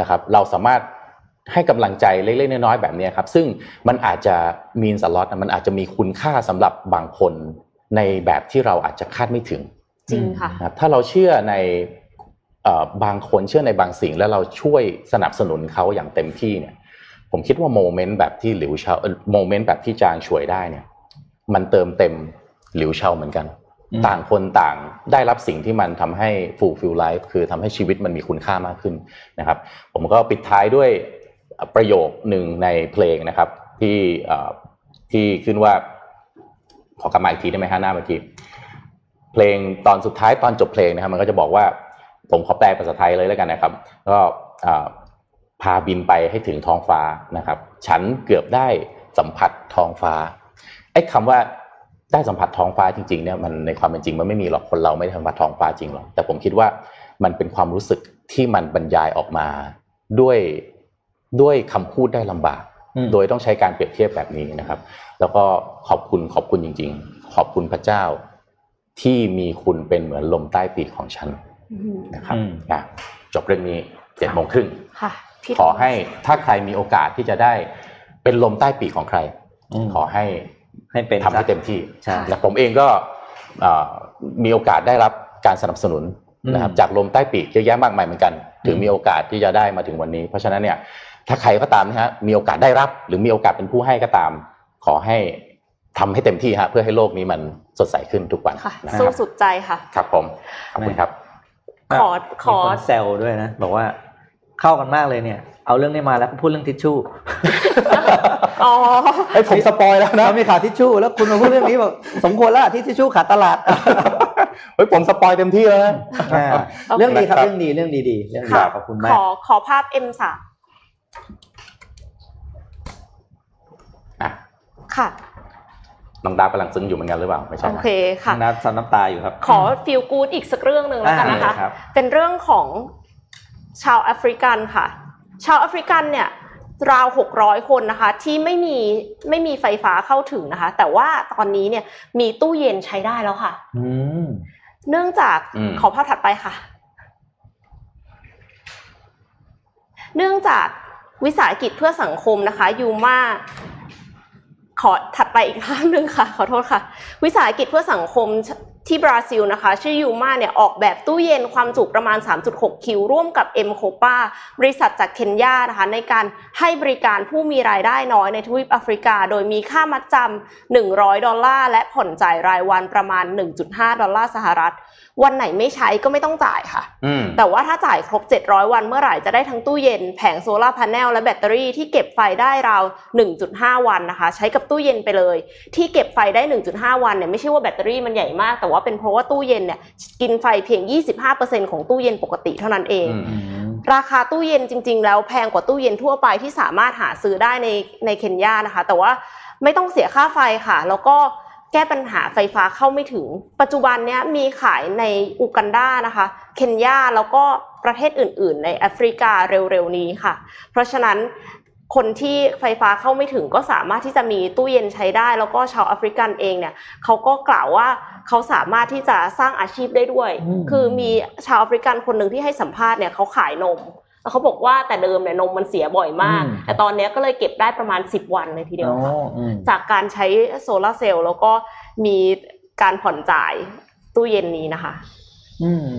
นะครับเราสามารถให้กำลังใจเล็กๆน้อยๆแบบนี้ครับซึ่งมันอาจจะมีนสล็อตมันอาจจะมีคุณค่าสำหรับบางคนในแบบที่เราอาจจะคาดไม่ถึงจริงค่ะถ้าเราเชื่อในบางคนเชื่อในบางสิ่งแล้วเราช่วยสนับสนุนเขาอย่างเต็มที่เนี่ยผมคิดว่าโมเมนต์แบบที่หลิวเชาโมเมนต์แบบที่จางช่วยได้เนี่ยมันเติมเต็มหลิวเชาเหมือนกันต่างคนต่างได้รับสิ่งที่มันทำให้ fulfill life คือทำให้ชีวิตมันมีคุณค่ามากขึ้นนะครับผมก็ปิดท้ายด้วยประโยคหนึ่งในเพลงนะครับที่ที่ขึ้นว่าขอกลับมาอีกทีได้ไหมฮะหน้าเมื่อกี้เพลงตอนสุดท้ายตอนจบเพลงนะครับมันก็จะบอกว่าผมขอแปลภาษาไทยเลยแล้วกันนะครับก็พาบินไปให้ถึงท้องฟ้านะครับฉันเกือบได้สัมผัสท้องฟ้าไอ้คำว่าได้สัมผัสท้องฟ้าจริงๆเนี่ยมันในความเป็นจริงมันไม่มีหรอกคนเราไม่ได้สัมผัสท้องฟ้าจริงหรอกแต่ผมคิดว่ามันเป็นความรู้สึกที่มันบรรยายออกมาด้วยด้วยคำพูดได้ลำบากโดยต้องใช้การเปรียบเทียบแบบนี้นะครับแล้วก็ขอบคุณขอบคุณจริงๆขอบคุณพระเจ้าที่มีคุณเป็นเหมือนลมใต้ปีกของฉันนะครับจบเรื่องนี้เจ็ดโมงครึ่งขอให้ถ้าใครมีโอกาสที่จะได้เป็นลมใต้ปีกของใครขอให้ให้เป็นทำให้เต็มที่และผมเองก็มีโอกาสได้รับการสนับสนุนนะครับจากลมใต้ปีกเยอะแยะมากมายเหมือนกันถึงมีโอกาสที่จะได้มาถึงวันนี้เพราะฉะนั้นเนี่ยถ้าใครก็ตามนะฮะมีโอกาสได้รับหรือมีโอกาสเป็นผู้ให้ก็ตามขอให้ทำให้เต็มที่ฮะเพื่อให้โลกนี้มันสดใสขึ้นทุกวันนะครับสู้สุดใจค่ะครับผมขอบคุณครับขอขอแซวด้วยนะบอกว่าเข้ากันมากเลยเนี่ยเอาเรื่องนี้มาแล้วพูดเรื่องทิชชู่อ๋อไอ้ผมสปอยแล้วนะมีขาดทิชชู่แล้วคุณมาพูดเรื่องนี้บอกสมควรแล้วที่ทิชชู่ขาดตลาดเฮ้ยผมสปอยเต็มที่แล้วนะเรื่องดีครับเรื่องดีเรื่องดีๆเรื่องดีขอบคุณมากขอขอภาพ เอ็ม สาม ค่ะน้องดาวกำลังซึ้งอยู่เหมือนกันหรือเปล่าไม่ใช่โอเคค่ะน้ำซ้ำน้ำตาอยู่ครับขอฟีลกู๊ดอีกสักเรื่องนึงแล้วกันนะคะเป็นเรื่องของชาวแอฟริกันค่ะชาวแอฟริกันเนี่ยราวหกร้อยคนนะคะที่ไม่มีไม่มีไฟฟ้าเข้าถึงนะคะแต่ว่าตอนนี้เนี่ยมีตู้เย็นใช้ได้แล้วค่ะเนื่องจากขอภาพถัดไปค่ะเนื่องจากวิสาหกิจเพื่อสังคมนะคะยูมาขอถัดไปอีกภาพนึงค่ะขอโทษค่ะวิสาหกิจเพื่อสังคมที่บราซิลนะคะชื่อยูมาเนี่ยออกแบบตู้เย็นความจุประมาณ สามจุดหก คิวร่วมกับ เอ็ม โคปา บริษัทจากเคนยานะคะในการให้บริการผู้มีรายได้น้อยในทวีปแอฟริกาโดยมีค่ามัดจำหนึ่งร้อยดอลลาร์และผ่อนจ่ายรายวันประมาณ หนึ่งจุดห้า ดอลลาร์สหรัฐวันไหนไม่ใช้ก็ไม่ต้องจ่ายค่ะแต่ว่าถ้าจ่ายครบเจ็ดร้อยวันเมื่อไหร่จะได้ทั้งตู้เย็นแผงโซลาร์พาเนลและแบตเตอรี่ที่เก็บไฟได้ราว หนึ่งจุดห้า วันนะคะใช้กับตู้เย็นไปเลยที่เก็บไฟได้ หนึ่งจุดห้า วันเนี่ยไม่ใช่ว่าแบตเตอรี่มันใหญ่มากแต่ว่าเป็นเพราะว่าตู้เย็นเนี่ยกินไฟเพียง ยี่สิบห้าเปอร์เซ็นต์ ของตู้เย็นปกติเท่านั้นเองราคาตู้เย็นจริงๆแล้วแพงกว่าตู้เย็นทั่วไปที่สามารถหาซื้อได้ในในเคนยานะคะแต่ว่าไม่ต้องเสียค่าไฟค่ะแล้วก็แก้ปัญหาไฟฟ้าเข้าไม่ถึงปัจจุบันนี้มีขายในอูกันดานะคะเคนยาแล้วก็ประเทศอื่นๆในแอฟริกาเร็วๆนี้ค่ะเพราะฉะนั้นคนที่ไฟฟ้าเข้าไม่ถึงก็สามารถที่จะมีตู้เย็นใช้ได้แล้วก็ชาวแอฟริกันเองเนี่ยเขาก็กล่าวว่าเขาสามารถที่จะสร้างอาชีพได้ด้วยคือมีชาวแอฟริกันคนนึงที่ให้สัมภาษณ์เนี่ยเขาขายนมแล้วเขาบอกว่าแต่เดิมเนี่ยนมมันเสียบ่อยมากแต่ตอนนี้ก็เลยเก็บได้ประมาณสิบวันเลยทีเดียวค่ะจากการใช้โซลาร์เซลล์แล้วก็มีการผ่อนจ่ายตู้เย็นนี้นะคะ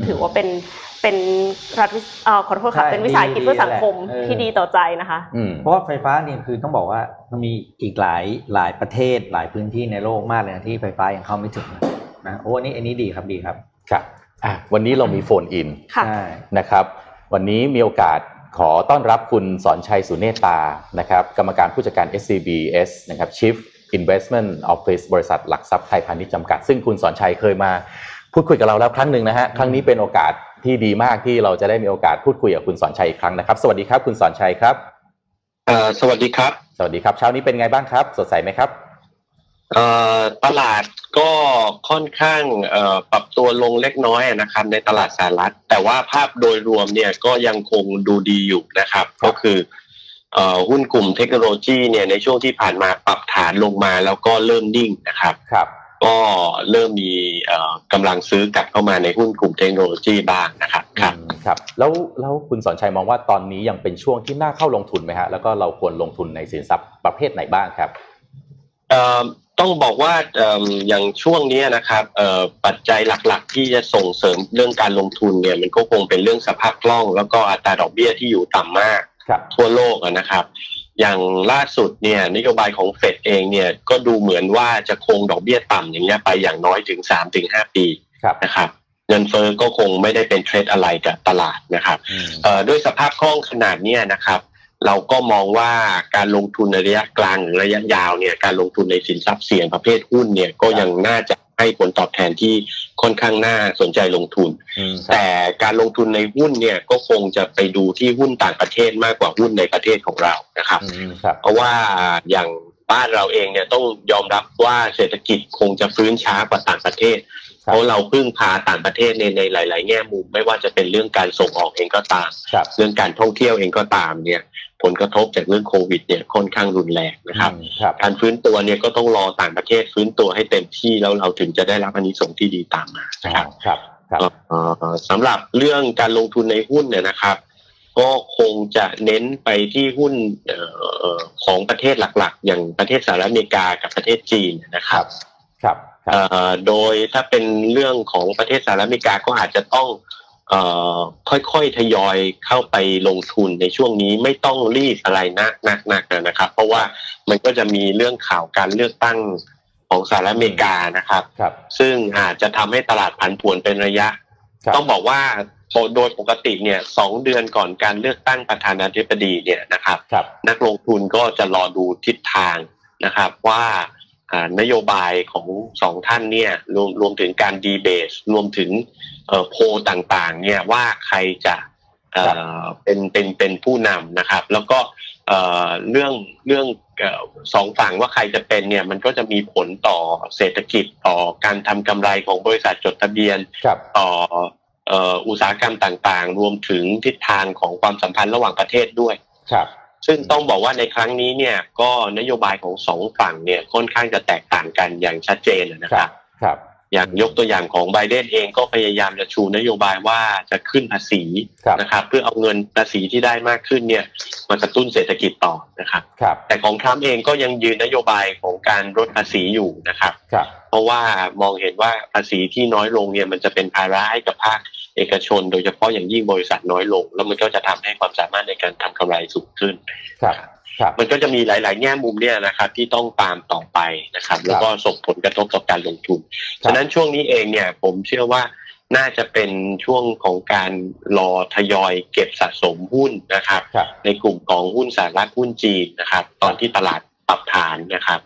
ถือว่าเป็นเป็นรัฐเอ่อขอโทษค่ะเป็นวิสาหกิจเพื่อสังคมที่ดีต่อใจนะคะเพราะว่าไฟฟ้าเนี่ยคือต้องบอกว่ามันมีอีกหลายหลายประเทศหลายพื้นที่ในโลกมากเลยนะที่ไฟฟ้ายังเข้าไม่ถึงนะโอ้อันนี้อันนี้ดีครับดีครับครับอ่ะวันนี้เรามีโฟนอินนะครับวันนี้มีโอกาสขอต้อนรับคุณสอนชัยสุเนตานะครับกรรมการผู้จัดการ เอส ซี บี เอส นะครับ Chief Investment Office บริษัทหลักทรัพย์ไทยพาณิชย์จำกัดซึ่งคุณสอนชัยเคยมาพูดคุยกับเราแล้วครั้งนึงนะฮะครั้งนี้เป็นโอกาสที่ดีมากที่เราจะได้มีโอกาสพูดคุยกับคุณสอนชัยอีกครั้งนะครับสวัสดีครับคุณสอนชัยครับเอ่อสวัสดีครับสวัสดีครับเช้านี้เป็นไงบ้างครับสดใสมั้ยครับเอ่อตลาดก็ค่อนข้างเอ่อปรับตัวลงเล็กน้อยนะครับในตลาดสหรัฐแต่ว่าภาพโดยรวมเนี่ยก็ยังคงดูดีอยู่นะครับก็คือเอ่อหุ้นกลุ่มเทคโนโลยีเนี่ยในช่วงที่ผ่านมาปรับฐานลงมาแล้วก็เริ่มนิ่งนะครับครับก็เริ่มมีกำลังซื้อกลับเข้ามาในหุ้นกลุ่มเทคโนโลยีบ้างนะครับครับครับแล้วแล้วคุณสอนชัยมองว่าตอนนี้ยังเป็นช่วงที่น่าเข้าลงทุนไหมฮะแล้วก็เราควรลงทุนในสินทรัพย์ประเภทไหนบ้างครับต้องบอกว่าอย่างช่วงนี้นะครับปัจจัยหลักๆที่จะส่งเสริมเรื่องการลงทุนเนี่ยมันก็คงเป็นเรื่องสภาพคล่องแล้วก็อัตราดอกเบี้ยที่อยู่ต่ำมากทั่วโลกนะครับอย่างล่าสุดเนี่ยนโยบายของเฟดเองเนี่ยก็ดูเหมือนว่าจะคงดอกเบี้ยต่ำอย่างเงี้ยไปอย่างน้อยถึง สามถึงห้า ปีนะครับเงินเฟ้อก็คงไม่ได้เป็นเทรดอะไรกับตลาดนะครับด้วยสภาพคล่องขนาดเนี้ยนะครับเราก็มองว่าการลงทุนในระยะกลางหรือระยะยาวเนี่ยการลงทุนในสินทรัพย์เสี่ยงประเภทหุ้นเนี่ยก็ยังน่าจะให้ผลตอบแทนที่ค่อนข้างน่าสนใจลงทุนแต่การลงทุนในหุ้นเนี่ยก็คงจะไปดูที่หุ้นต่างประเทศมากกว่าหุ้นในประเทศของเรานะครับเพราะว่าอย่างบ้านเราเองเนี่ยต้องยอมรับว่าเศรษฐกิจคงจะฟื้นช้ากว่าต่างประเทศเพราะเราพึ่งพาต่างประเทศในในหลายๆแง่มุมไม่ว่าจะเป็นเรื่องการส่งออกเองก็ตามเรื่องการท่องเที่ยวเองก็ตามเนี่ยผลกระทบจากเรื่องโควิดเนี่ยค่อนข้างรุนแรงนะครับการฟื้นตัวเนี่ยก็ต้องรอต่างประเทศฟื้นตัวให้เต็มที่แล้วเราถึงจะได้รับอานิสงส์ที่ดีตามมานะครับครับสำหรับเรื่องการลงทุนในหุ้นเนี่ยนะครับก็คงจะเน้นไปที่หุ้นของประเทศหลักๆอย่างประเทศสหรัฐอเมริกากับประเทศจีนนะครับครับโดยถ้าเป็นเรื่องของประเทศสหรัฐอเมริกาก็อาจจะต้องค่อยๆทยอยเข้าไปลงทุนในช่วงนี้ไม่ต้องรีบอะไรนักนักนักนะครับเพราะว่ามันก็จะมีเรื่องข่าวการเลือกตั้งของสหรัฐอเมริกานะครับซึ่งอาจจะทำให้ตลาดผันผวนเป็นระยะต้องบอกว่าโดยปกติเนี่ยสองเดือนก่อนการเลือกตั้งประธานาธิบดีเนี่ยนะครับนักลงทุนก็จะรอดูทิศทางนะครับว่านโยบายของสองท่านเนี่ยรวมรวมถึงการดีเบตรวมถึงโพลต่างๆเนี่ยว่าใครจะเป็นเป็นเป็นผู้นำนะครับแล้วก็เรื่องเรื่อง สองฝั่งว่าใครจะเป็นเนี่ยมันก็จะมีผลต่อเศรษฐกิจต่อการทำกำไรของบริษัทจดทะเบียนต่ออุตสาหกรรมต่างๆรวมถึงทิศทางของความสัมพันธ์ระหว่างประเทศด้วยครับซึ่งต้องบอกว่าในครั้งนี้เนี่ยก็นโยบายของสองฝั่งเนี่ยค่อนข้างจะแตกต่างกันอย่างชัดเจนนะครับครับอย่างยกตัวอย่างของไบเดนเองก็พยายามจะชูนโยบายว่าจะขึ้นภาษีนะครับเพื่อเอาเงินภาษีที่ได้มากขึ้นเนี่ยมากระตุ้นเศรษฐกิจต่อนะครับแต่ของทรัมป์เองก็ยังยืนนโยบายของการลดภาษีอยู่นะครับเพราะว่ามองเห็นว่าภาษีที่น้อยลงเนี่ยมันจะเป็นภาระให้กับภาคเอกชนโดยเฉพาะอย่างยิ่งบริษัทน้อยลงแล้วมันก็จะทำให้ความสามารถในการทำกำไรสูงขึ้นมันก็จะมีหลายๆแง่มุมเนี่ยนะครับที่ต้องตามต่อไปนะครับแล้วก็ส่งผลกระทบต่อการลงทุนฉะนั้นช่วงนี้เองเนี่ยผมเชื่อว่าน่าจะเป็นช่วงของการรอทยอยเก็บสะสมหุ้นนะครับในกลุ่มของหุ้นสหรัฐหุ้นจีนนะครับตอนที่ตลาดปรับฐานนะครับ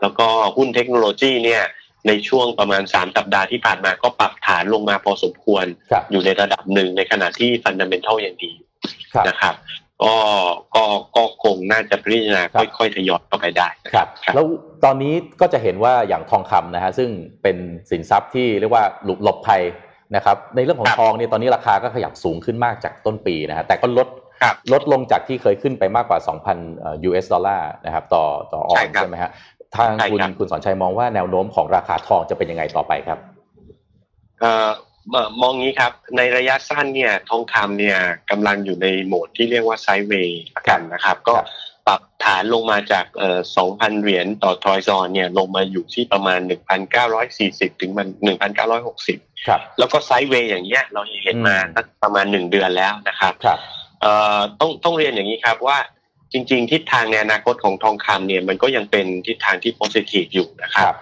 แล้วก็หุ้นเทคโนโลยีเนี่ยในช่วงประมาณสามสัปดาห์ที่ผ่านมาก็ปรับฐานลงมาพอสมควรอยู่ในระดับหนึ่งในขณะที่ฟันดัมเมนทัลยังดีนะครับก็ก็ก็คงน่าจะพิจารณาค่อยๆทยอยเข้าไปได้ครับแล้วตอนนี้ก็จะเห็นว่าอย่างทองคำนะฮะซึ่งเป็นสินทรัพย์ที่เรียกว่าหลบหลบภัยนะครับในเรื่องของทองเนี่ยตอนนี้ราคาก็ขยับสูงขึ้นมากจากต้นปีนะฮะแต่ก็ลดลดลงจากที่เคยขึ้นไปมากกว่า สองพัน ยู เอส ดอลลาร์นะครับต่อต่อออนซ์ใช่ไหมฮะทางคุณคุณสอนชัยมองว่าแนวโน้มของราคาทองจะเป็นยังไงต่อไปครับเอ่อมองงี้ครับในระยะสั้นเนี่ยทองคำเนี่ยกำลังอยู่ในโหมดที่เรียกว่าไซด์เวย์กันนะครับก็ปรับฐานลงมาจากเอ่อ สองพัน เหรียญต่อทอยซอนเนี่ยลงมาอยู่ที่ประมาณ หนึ่งพันเก้าร้อยสี่สิบ ถึง หนึ่งพันเก้าร้อยหกสิบ ครับแล้วก็ไซด์เวย์อย่างเงี้ยเราเห็นมาสักประมาณหนึ่งเดือนแล้วนะครับเอ่อต้องต้องเรียนอย่างนี้ครับว่าจริงๆทิศทางในอนาคตของทองคำเนี่ยมันก็ยังเป็นทิศทางที่ positive อยู่นะครับ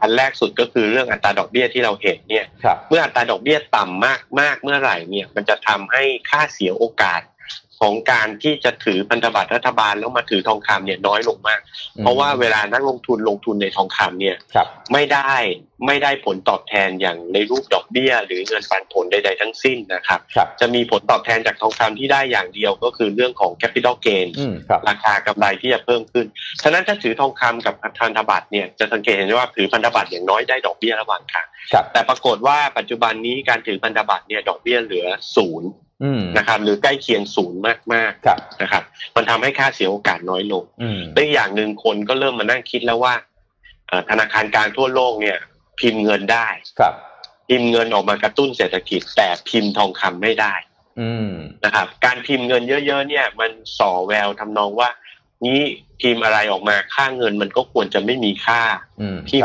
อันแรกสุดก็คือเรื่องอัตราดอกเบี้ยที่เราเห็นเนี่ยเมื่ออัตราดอกเบี้ยต่ำมากๆเมื่อไหร่เนี่ยมันจะทำให้ค่าเสียโอกาสของการที่จะถือพันธบัตรรัฐบาลแล้วมาถือทองคำเนี่ยน้อยลงมากเพราะว่าเวลานักลงทุนลงทุนในทองคำเนี่ยไม่ได้ไม่ได้ผลตอบแทนอย่างในรูปดอกเบี้ยหรือเงินปันผลใดๆทั้งสิ้นนะครับจะมีผลตอบแทนจากทองคำที่ได้อย่างเดียวก็คือเรื่องของ capital gain ราคากำไรที่จะเพิ่มขึ้นฉะนั้นถ้าถือทองคำกับพันธบัตรเนี่ยจะสังเกตเห็นว่าถือพันธบัตรอย่างน้อยได้ดอกเบี้ยระหว่างทางแต่ปรากฏว่าปัจจุบันนี้การถือพันธบัตรเนี่ยดอกเบี้ยเหลือศูนย์นะครับหรือใกล้เคียงศูนย์มากๆนะครับมันทำให้ค่าเสียโอกาสน้อยลงและอย่างหนึ่งคนก็เริ่มมานั่งคิดแล้วว่าธนาคารกลางทั่วโลกเนี่ยพิมพ์เงินได้พิมพ์เงินออกมากระตุ้นเศรษฐกิจแต่พิมพ์ทองคำไม่ได้นะครับการพิมพ์เงินเยอะๆเนี่ยมันส่อแววทำนองว่านี้พิมพ์อะไรออกมาค่าเงินมันก็ควรจะไม่มีค่าที่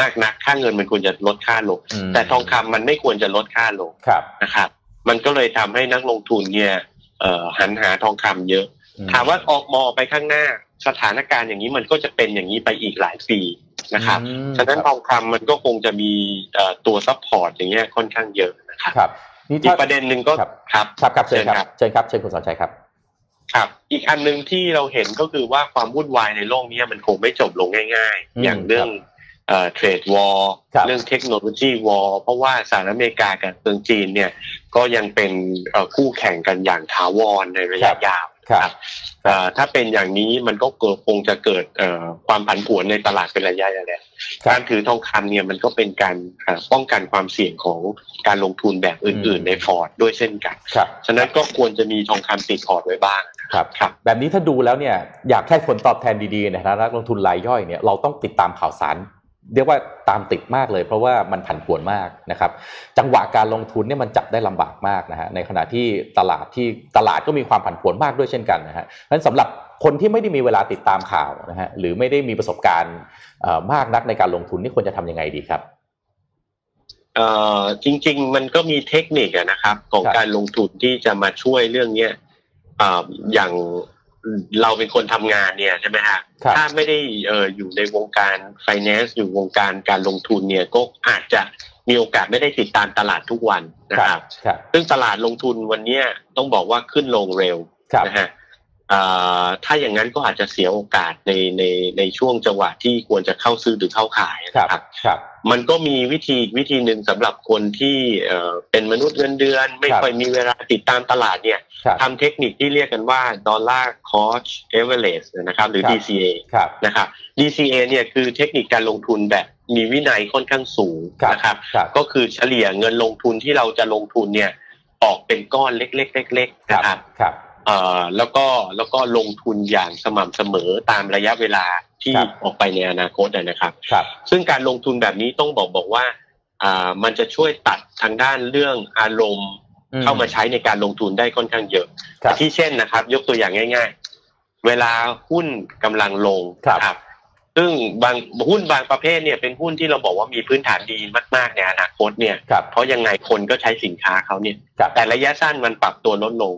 มากนักค่าเงินมันควรจะลดค่าลงแต่ทองคำมันไม่ควรจะลดค่าลงนะครับมันก็เลยทำให้นักลงทุนเนี่ยหันหาทองคำเยอะถามว่าออกมองไปข้างหน้าสถานการณ์อย่างนี้มันก็จะเป็นอย่างนี้ไปอีกหลายปีนะครับฉะนั้นทองคำมันก็คงจะมีตัวซัพพอร์ตอย่างเงี้ยค่อนข้างเยอะนะครับอีกประเด็นหนึ่งก็ครับครับเชิญครับเชิญครับเชิญคุณสอนชัยครับครับอีกอันนึงที่เราเห็นก็คือว่าความวุ่นวายในโลกนี้มันคงไม่จบลงง่ายๆอย่างเรื่องเอ่อเทรดวอร์เรื่องเทคโนโลยีวอร์เพราะว่าสหรัฐอเมริกากับจีนเนี่ยก็ยังเป็นคู่แข่งกันอย่างถาวรในระยะยาวครับถ้าเป็นอย่างนี้มันก็คงจะเกิดความผันผวนในตลาดเป็นระยะยาวแหละการถือทองคำเนี่ยมันก็เป็นการป้องกันความเสี่ยงของการลงทุนแบบอื่นๆในพอร์ตด้วยเช่นกันฉะนั้นก็ควรจะมีทองคำติดพอร์ตไว้บ้างครับแบบนี้ถ้าดูแล้วเนี่ยอยากได้ผลตอบแทนดีๆในฐานะนักลงทุนรายย่อยเนี่ยเราต้องติดตามข่าวสารเรียกว่าตามติดมากเลยเพราะว่ามันผันผวนมากนะครับจังหวะการลงทุนเนี่ยมันจับได้ลำบากมากนะฮะในขณะที่ตลาดที่ตลาดก็มีความผันผวนมากด้วยเช่นกันนะฮะฉะนั้นสำหรับคนที่ไม่ได้มีเวลาติดตามข่าวนะฮะหรือไม่ได้มีประสบการณ์มากนักในการลงทุนนี่ควรจะทำยังไงดีครับเอ่อจริงๆมันก็มีเทคนิคนะครับของการลงทุนที่จะมาช่วยเรื่องเนี้ยอ่าอย่างเราเป็นคนทำงานเนี่ยใช่ไหมฮะถ้าไม่ได้เอ่ออยู่ในวงการ finance อยู่วงการการลงทุนเนี่ยก็อาจจะมีโอกาสไม่ได้ติดตามตลาดทุกวันนะครับซึ่งตลาดลงทุนวันนี้ต้องบอกว่าขึ้นลงเร็วนะฮะ ถ้าอย่างนั้นก็อาจจะเสียโอกาสในในในช่วงจังหวะที่ควรจะเข้าซื้อหรือเข้าขายนะครับครับมันก็มีวิธีวิธีนึงสำหรับคนที่เอ่อเป็นมนุษย์เงินเดือนไม่ค่อยมีเวลาติดตามตลาดเนี่ยทำเทคนิคที่เรียกกันว่า Dollar Cost Average นะครับหรือ ดี ซี เอ นะครับ ดี ซี เอ เนี่ยคือเทคนิคการลงทุนแบบมีวินัยค่อนข้างสูงนะครับก็คือเฉลี่ยเงินลงทุนที่เราจะลงทุนเนี่ยออกเป็นก้อนเล็กๆๆนะครับครับเอ่อแล้วก็แล้วก็ลงทุนอย่างสม่ำเสมอตามระยะเวลาที่ออกไปในอนาคตนะครับซึ่งการลงทุนแบบนี้ต้องบอกบอกว่าอ่ามันจะช่วยตัดทางด้านเรื่องอารมณ์เข้ามาใช้ในการลงทุนได้ค่อนข้างเยอะที่เช่นนะครับยกตัวอย่างง่ายๆเวลาหุ้นกำลังลงครับซึ่งบางหุ้นบางประเภทเนี่ยเป็นหุ้นที่เราบอกว่ามีพื้นฐานดีมากๆในอนาคตเนี่ยเพราะยังไงคนก็ใช้สินค้าเขาเนี่ยแต่ระยะสั้นมันปรับตัวลดลง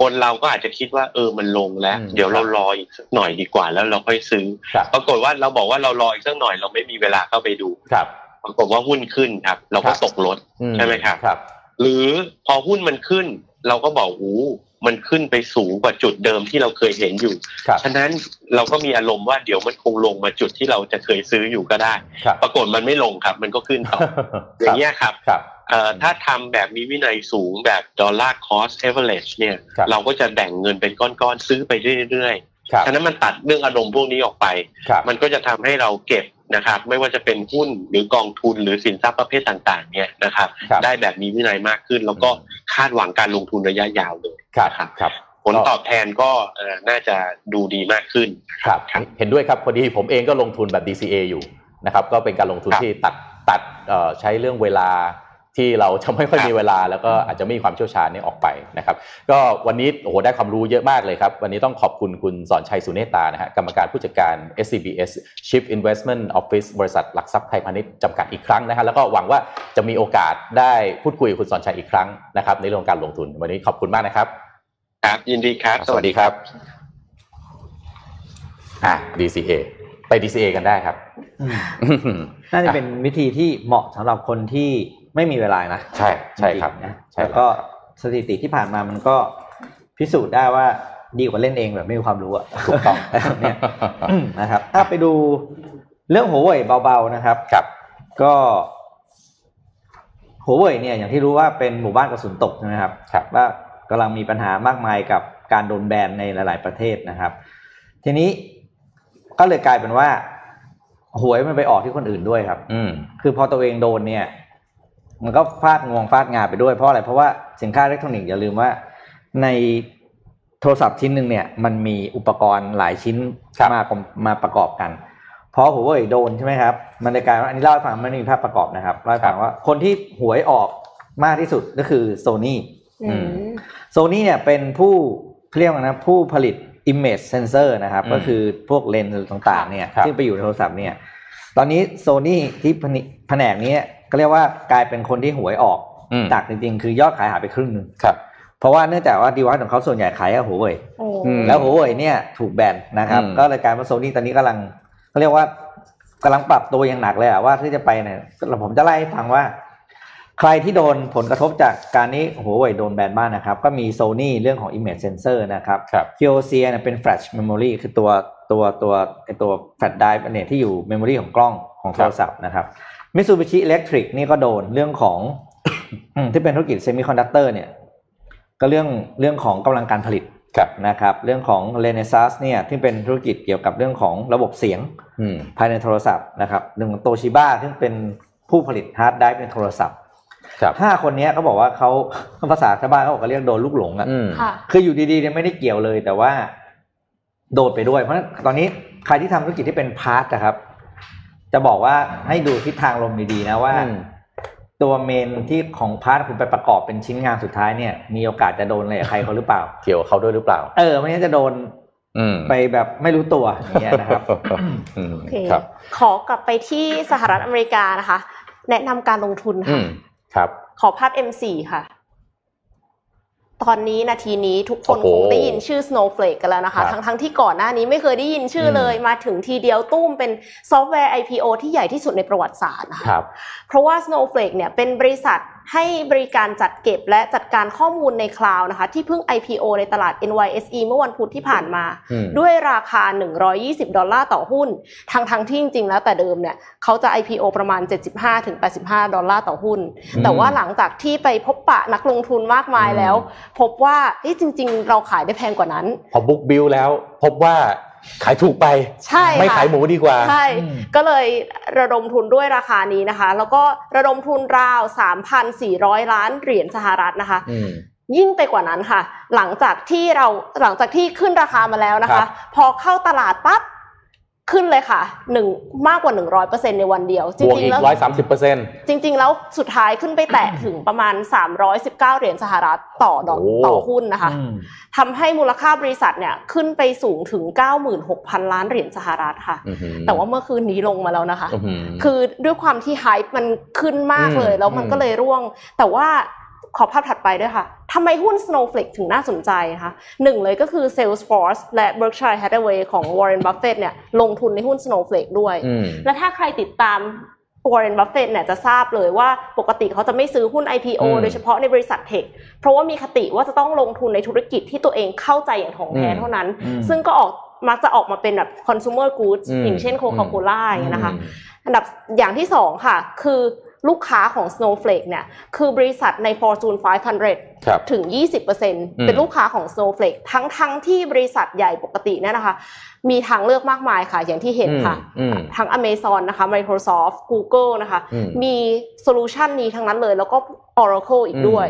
คนเราก็อาจจะคิดว่าเออมันลงแล้วเดี๋ยวเรารออีกสักหน่อยดีกว่าแล้วเราค่อยซื้อปรากฏว่าเราบอกว่าเรารออีกสักหน่อยเราไม่มีเวลาเข้าไปดูปรากฏว่าหุ้นขึ้นครับเราก็ตกรถใช่ไหมครับหรือพอหุ้นมันขึ้นเราก็บอกอู้มันขึ้นไปสูงกว่าจุดเดิมที่เราเคยเห็นอยู่ฉะนั้นเราก็มีอารมณ์ว่าเดี๋ยวมันคงลงมาจุดที่เราจะเคยซื้ออยู่ก็ได้ปรากฏมันไม่ลงครับมันก็ขึ้นต่ออย่างเงี้ยครับถ้าทำแบบมีวินัยสูงแบบ dollar cost average เนี่ยเราก็จะแบ่งเงินเป็นก้อนๆซื้อไปเรื่อยๆฉะนั้นมันตัดเรื่องอารมณ์พวกนี้ออกไปมันก็จะทำให้เราเก็บนะครับไม่ว่าจะเป็นหุ้นหรือกองทุนหรือสินทรัพย์ประเภทต่างๆเนี่ยนะครับได้แบบมีวินัยมากขึ้นแล้วก็คาดหวังการลงทุนระยะยาวเลยครับครับผลตอบแทนก็น่าจะดูดีมากขึ้นครับเห็นด้วยครับพอดีผมเองก็ลงทุนแบบ ดี ซี เอ อยู่นะครับก็เป็นการลงทุนที่ตัดตัดใช้เรื่องเวลาที่เราจะไม่ค่อยมีเวลาแล้วก็อาจจะไม่มีความเชี่ยวชาญนี่ออกไปนะครับก็วันนี้โอ้โหได้ความรู้เยอะมากเลยครับวันนี้ต้องขอบคุณคุณสอนชัยสุเนตานะฮะกรรมการผู้จัดการ เอส ซี บี เอส Chief Investment Office บริษัทหลักทรัพย์ไทยพาณิชย์จำกัดอีกครั้งนะฮะแล้วก็หวังว่าจะมีโอกาสได้พูดคุยกับคุณสอนชัยอีกครั้งนะครับในเรื่องการลงทุนวันนี้ขอบคุณมากนะครับครับยินดีครับสวัสดีครับอ่ะ ดี ซี เอ ไป ดี ซี เอ กันได้ครับน่าจะเป็นวิธีที่เหมาะสำหรับคนที่ไม่มีเวลานะใช่ใช่ครับนะแล้วก็สถิติที่ผ่านมามันก็พิสูจน์ได้ว่าดีกว่าเล่นเองแบบไม่มีความรู้อ่ะถูกต้องเนี่ยนะครับถ้าไปดูเรื่องหัวเว่ยเบาๆนะครับครับก็หัวเว่ยเนี่ยอย่างที่รู้ว่าเป็นหมู่บ้านกระสุนตกใช่ไหมครับว่ากำลังมีปัญหามากมายกับการโดนแบนในหลายๆประเทศนะครับทีนี้ก็เลยกลายเป็นว่าหวยมันไปออกที่คนอื่นด้วยครับคือพอตัวเองโดนเนี่ยมันก็ฟาดงวงฟาดงาไปด้วยเพราะอะไรเพราะว่าสินค้าอิเล็กทรอนิกส์อย่าลืมว่าในโทรศัพท์ชิ้นนึงเนี่ยมันมีอุปกรณ์หลายชิ้นมามาประกอบกันพอหัวเว่ยโดนใช่ไหมครับมันในการอันนี้เล่าให้ฟังมันมีภาพประกอบนะครับเล่าให้ฟังว่าคนที่หวยออกมากที่สุดก็คือ Sony Sony เนี่ยเป็นผู้เรียกว่านะผู้ผลิต image sensor นะครับก็คือพวกเลนส์ต่างๆเนี่ยซึ่งไปอยู่ในโทรศัพท์เนี่ยตอนนี้ Sony ที่แผนกนี้ก็เรียกว่ากลายเป็นคนที่หวยออกจากจริงๆคือยอดขายหายไปครึ่งนึงครับเพราะว่าเนื่องจากว่าดีไวซ์ของเขาส่วนใหญ่ขายกับหัวเว่ยแล้วหัวเว่ยเนี่ยถูกแบนนะครับก็เลยกลายเป็น Sony ตอนนี้กำลังก็เรียกว่ากำลังปรับตัวอย่างหนักเลยอ่ะว่าที่จะไปเนี่ยผมจะไล่ให้ฟังว่าใครที่โดนผลกระทบจากการนี้หัวเว่ยโดนแบนบ้านนะครับก็มี Sony เรื่องของ image sensor นะครับ คิว โอ ซี เนี่ยเป็น flash memory คือตัวตัวตัวไอตัว flash drive เนี่ยที่อยู่ memory ของกล้องของโทรศัพท์นะครับ Mitsubishi Electric นี่ก็โดนเรื่องของ ที่เป็นธุรกิจ semiconductor เนี่ยก็เรื่องเรื่องของกำลังการผลิตนะครับเรื่องของ Renesas เนี่ยที่เป็นธุรกิจเกี่ยวกับเรื่องของระบบเสียงภายในโทรศัพท์นะครับเรื่องของ Toshiba ซึ่งเป็นผู้ผลิตฮาร์ดไดรฟ์ในโทรศัพท์ห้าคนนี้เขาบอกว่าเขาภาษาชาวบ้านเขาบอกว่าเรียกโดนลูกหลงอ่ะคืออยู่ดีๆเนี่ยไม่ได้เกี่ยวเลยแต่ว่าโดนไปด้วยเพราะตอนนี้ใครที่ทำธุรกิจที่เป็นพาร์ทนะครับจะบอกว่าให้ดูทิศทางลมดีๆนะว่าตัวเมนที่ของพาร์ทคุณไปประกอบเป็นชิ้นงานสุดท้ายเนี่ยมีโอกาสจะโดนอะไรใครเขาหรือเปล่าเกี่ยวเขาด้วยหรือเปล่าเออไม่งั้นจะโดนไปแบบไม่รู้ตัวอย่างเงี้ยนะครับโอเคขอกลับไปที่สหรัฐอเมริกานะคะแนะนำการลงทุนค่ะขอภาพ เอ็ม โฟร์ ค่ะตอนนี้นาทีนี้ทุกคนคงได้ยินชื่อ Snowflake กันแล้วนะคะทั้งๆที่ก่อนหน้านี้ไม่เคยได้ยินชื่อเลยมาถึงทีเดียวตุ้มเป็นซอฟต์แวร์ ไอ พี โอ ที่ใหญ่ที่สุดในประวัติศาสตร์นะคะเพราะว่า Snowflake เนี่ยเป็นบริษัท ให้บริการจัดเก็บและจัดการข้อมูลในคลาวด์นะคะที่เพิ่ง ไอ พี โอ ในตลาด เอ็น วาย เอส อี เมื่อวันพุธที่ผ่านมาด้วยราคาหนึ่งร้อยยี่สิบดอลลาร์ต่อหุ้นทั้งๆที่จริงๆแล้วแต่เดิมเนี่ยเขาจะ ไอ พี โอ ประมาณ เจ็ดสิบห้าถึงแปดสิบห้าดอลลาร์ต่อหุ้นแต่ว่าหลังจากที่ไปพบปะนักลงทุนมากมายแล้วพบว่าเอ๊ะจริงๆเราขายได้แพงกว่านั้นพอบุ๊กบิลแล้วพบว่าขายถูกไปไม่ขายหมูดีกว่าใช่ก็เลยระดมทุนด้วยราคานี้นะคะแล้วก็ระดมทุนราว สามพันสี่ร้อยล้านเหรียญสหรัฐนะคะยิ่งไปกว่านั้นค่ะหลังจากที่เราหลังจากที่ขึ้นราคามาแล้วนะคะพอเข้าตลาดปั๊บขึ้นเลยค่ะหนึ่งมากกว่า หนึ่งร้อยเปอร์เซ็นต์ ในวันเดียวจริงๆแล้ว หนึ่งร้อยสามสิบเปอร์เซ็นต์ จริงๆแล้วสุดท้ายขึ้นไปแตะถึงประมาณสามร้อยสิบเก้าเหรียญสหรัฐต่อดอลต่อหุ้นนะคะทำให้มูลค่าบริษัทเนี่ยขึ้นไปสูงถึง เก้าหมื่นหกพันล้านเหรียญสหรัฐค่ะแต่ว่าเมื่อคืนนี้ลงมาแล้วนะคะคือด้วยความที่ไฮป์มันขึ้นมากเลยแล้วมันก็เลยร่วงแต่ว่าขอภาพถัดไปด้วยค่ะทำไมหุ้น Snowflake ถึงน่าสนใจคะหนึ่งเลยก็คือ Salesforce และ Berkshire Hathaway ของ Warren Buffett เนี่ยลงทุนในหุ้น Snowflake ด้วยและถ้าใครติดตาม Warren Buffett เนี่ยจะทราบเลยว่าปกติเขาจะไม่ซื้อหุ้น ไอ พี โอ โดยเฉพาะในบริษัทเทคเพราะว่ามีคติว่าจะต้องลงทุนในธุรกิจที่ตัวเองเข้าใจอย่างถ่องแท้เท่านั้นซึ่งก็ออกมักจะออกมาเป็นแบบ consumer goods อย่างเช่น Coca-Cola นะคะอันดับอย่างที่สองค่ะคือลูกค้าของ Snowflake เนี่ยคือบริษัทใน Fortune ไฟว์ฮันเดรด ถึง ยี่สิบเปอร์เซ็นต์ เป็นลูกค้าของ Snowflake ทั้งๆที่บริษัทใหญ่ปกติเนี่ยนะคะมีทางเลือกมากมายค่ะอย่างที่เห็นค่ะทั้ง Amazon นะคะ Microsoft Google นะคะมีโซลูชันนี้ทั้งนั้นเลยแล้วก็ Oracle อีกด้วย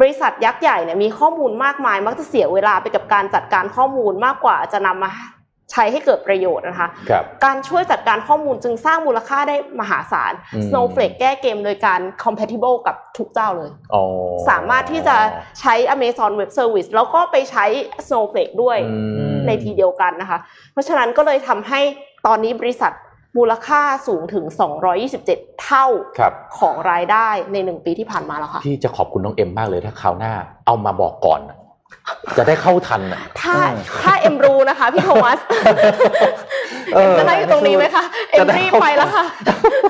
บริษัทยักษ์ใหญ่เนี่ยมีข้อมูลมากมายมักจะเสียเวลาไปกับการจัดการข้อมูลมากกว่าจะนำมาใช้ให้เกิดประโยชน์นะคะการช่วยจัดการข้อมูลจึงสร้างมูลค่าได้มหาศาล Snowflake แก้เกมโดยการ compatible กับทุกเจ้าเลยสามารถที่จะใช้ Amazon Web Service แล้วก็ไปใช้ Snowflake ด้วยในทีเดียวกันนะคะเพราะฉะนั้นก็เลยทำให้ตอนนี้บริษัทมูลค่าสูงถึงสองร้อยยี่สิบเจ็ดเท่าของรายได้ในหนึ่งปีที่ผ่านมาแล้วค่ะที่จะขอบคุณน้องเอ็มมากเลยถ้าคราวหน้าเอามาบอกก่อนจะได้เข้าทันอ่ะถ้าถ้าเอ็มรู้นะคะพี่โทมัสเอ็มจะได้อยู่ตรงนี้ไหมคะเอ็มรีบไปแล้วค่ะ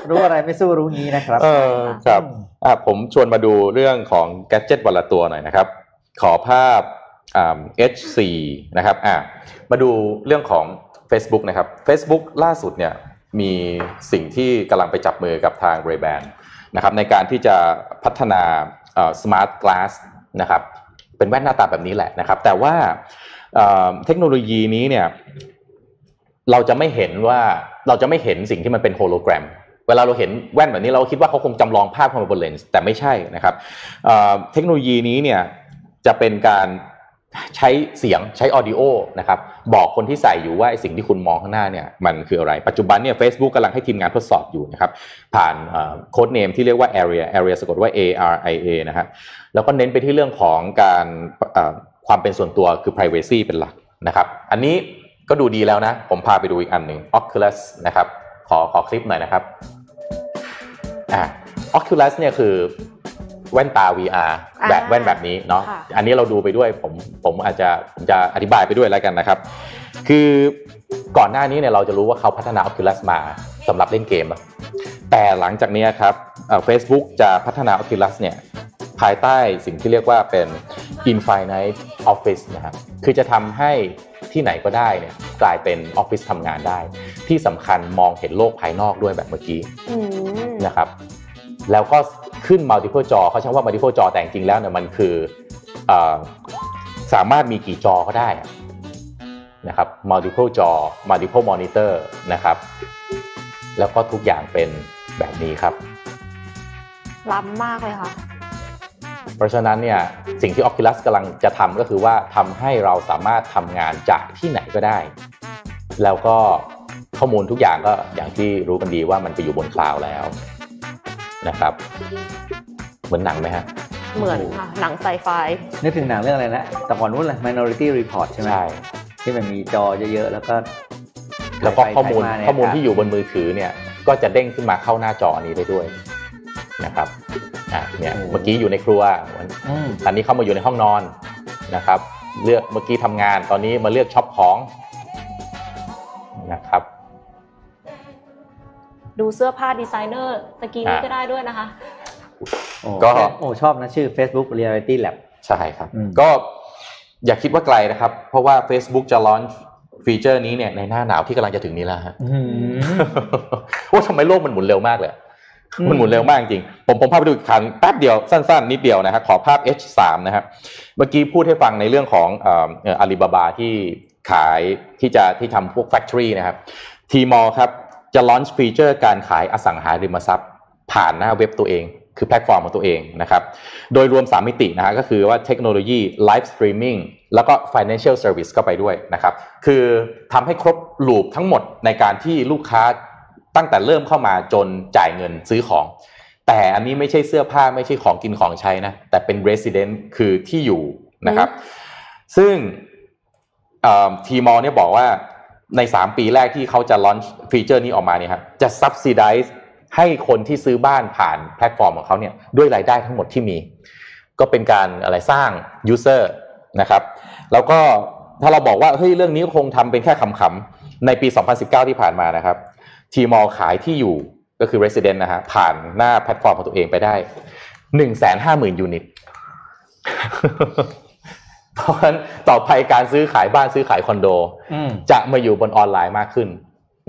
รู้อะไรไม่สู้รู้งี้นะครับเออครับอ่ะผมชวนมาดูเรื่องของแกดเจ็ตวันละตัวหน่อยนะครับขอภาพอ่า เอช ซี นะครับอ่ะมาดูเรื่องของ Facebook นะครับ Facebook ล่าสุดเนี่ยมีสิ่งที่กำลังไปจับมือกับทาง Ray-Ban นะครับในการที่จะพัฒนาเอ่อ Smart Glass นะครับเป็นแว่นหน้าตาแบบนี้แหละนะครับแต่ว่าเทคโนโลยีนี้เนี่ยเราจะไม่เห็นว่าเราจะไม่เห็นสิ่งที่มันเป็นโฮโลแกรมเวลาเราเห็นแว่นแบบนี้เราคิดว่าเขาคงจำลองภาพเข้ามาบนเลนส์แต่ไม่ใช่นะครับเทคโนโลยีนี้เนี่ยจะเป็นการใช้เสียงใช้ออดิโอนะครับบอกคนที่ใส่อยู่ว่าไอ้สิ่งที่คุณมองข้างหน้าเนี่ยมันคืออะไรปัจจุบันเนี่ย Facebook กำลังให้ทีมงานทดสอบอยู่นะครับผ่านโค้ดเนมที่เรียกว่า Area Area สะกดว่า A R I A นะฮะแล้วก็เน้นไปที่เรื่องของการความเป็นส่วนตัวคือ privacy เป็นหลักนะครับอันนี้ก็ดูดีแล้วนะผมพาไปดูอีกอันหนึ่ง Oculus นะครับขอขอคลิปหน่อยนะครับอ่ะ Oculus เนี่ยคือแว่นตา วี อาร์ แบบแว่นแบบนี้เนาะอันนี้เราดูไปด้วยผมผมอาจจะผมจะอธิบายไปด้วยแล้วกันนะครับคือก่อนหน้านี้เนี่ยเราจะรู้ว่าเขาพัฒนา Oculus มาสำหรับเล่นเกมแต่หลังจากนี้ครับเอ่อ Facebook จะพัฒนา Oculus เนี่ยภายใต้สิ่งที่เรียกว่าเป็น Infinite Office นะครับคือจะทำให้ที่ไหนก็ได้เนี่ยกลายเป็นออฟฟิศทำงานได้ที่สำคัญมองเห็นโลกภายนอกด้วยแบบเมื่อกี้นะครับแล้วก็ขึ้น multiple จอเขาใช้ว่า multiple จอแต่จริงๆแล้วเนี่ยมันคือเอ่อสามารถมีกี่จอก็ได้นะครับ multiple จอ multiple monitor นะครับแล้วก็ทุกอย่างเป็นแบบนี้ครับล้ำมากเลยค่ะเพราะฉะนั้นเนี่ยสิ่งที่ Oculus กำลังจะทำก็คือว่าทำให้เราสามารถทำงานจากที่ไหนก็ได้แล้วก็ข้อมูลทุกอย่างก็อย่างที่รู้กันดีว่ามันไปอยู่บนคลาวด์แล้วนะครับเหมือนหนังไหมฮะเหมือนค่ะหนังไซไฟนึกถึงหนังเรื่องอะไรนะแต่ก่อนนู้นแหละ Minority Report ใช่ไหมใช่ที่มันมีจอเยอะๆแล้วก็แล้วก็ข้อมูลข้อมูลที่อยู่บนมือถือเนี่ยก็จะเด้งขึ้นมาเข้าหน้าจอนี้ได้ด้วยนะครับอ่ะเนี่ยเมื่อกี้อยู่ในครัวตอนนี้เข้ามาอยู่ในห้องนอนนะครับเลือกเมื่อกี้ทำงานตอนนี้มาเลือกช็อปของนะครับดูเสื้อผ้าดีไซเนอร์ตะกี้นี้ก็ได้ด้วยนะคะ ก็โอ้ชอบนะชื่อ Facebook Reality Lab ใช่ครับก็อย่าคิดว่าไกลนะครับเพราะว่า Facebook จะลอนช์ฟีเจอร์นี้เนี่ยในหน้าหนาวที่กำลังจะถึงนี้แล้วฮะโอ้ทำไมโลกมันหมุนเร็วมากเลยมันหมุนเร็วมากจริงผมผมพาไปดูอีกครั้งแป๊บเดียวสั้นๆนิดเดียวนะครับขอภาพ เอช สาม นะครับเมื่อกี้พูดให้ฟังในเรื่องของเอ่ออาลีบาบาที่ขายที่จะที่ทำพวก factory นะครับ Tmall ครับจะลอนช์ฟีเจอร์การขายอสังหาริมทรัพย์ผ่านหน้าเว็บตัวเองคือแพลตฟอร์มของตัวเองนะครับโดยรวมสามมิตินะฮะก็คือว่าเทคโนโลยีไลฟ์สตรีมมิ่งแล้วก็ financial service เข้าไปด้วยนะครับคือทำให้ครบลูปทั้งหมดในการที่ลูกค้าตั้งแต่เริ่มเข้ามาจนจ่ายเงินซื้อของแต่อันนี้ไม่ใช่เสื้อผ้าไม่ใช่ของกินของใช้นะแต่เป็น resident คือที่อยู่นะครับซึ่งTmallเนี่ยบอกว่าในสามปีแรกที่เขาจะ launch ฟีเจอร์นี้ออกมาเนี่ยครับจะ subsidizeให้คนที่ซื้อบ้านผ่านแพลตฟอร์มของเขาเนี่ยด้วยรายได้ทั้งหมดที่มีก็เป็นการอะไรสร้าง user นะครับแล้วก็ถ้าเราบอกว่าเฮ้ยเรื่องนี้คงทำเป็นแค่ขำๆในปีสองพันสิบเก้าที่ผ่านมานะครับ Tmall ขายที่อยู่ก็คือ resident นะฮะผ่านหน้าแพลตฟอร์มของตัวเองไปได้ หนึ่งแสนห้าหมื่น ยูนิต เพราะฉะนั้นต่อไปการซื้อขายบ้านซื้อขายคอนโดจะมาอยู่บนออนไลน์มากขึ้น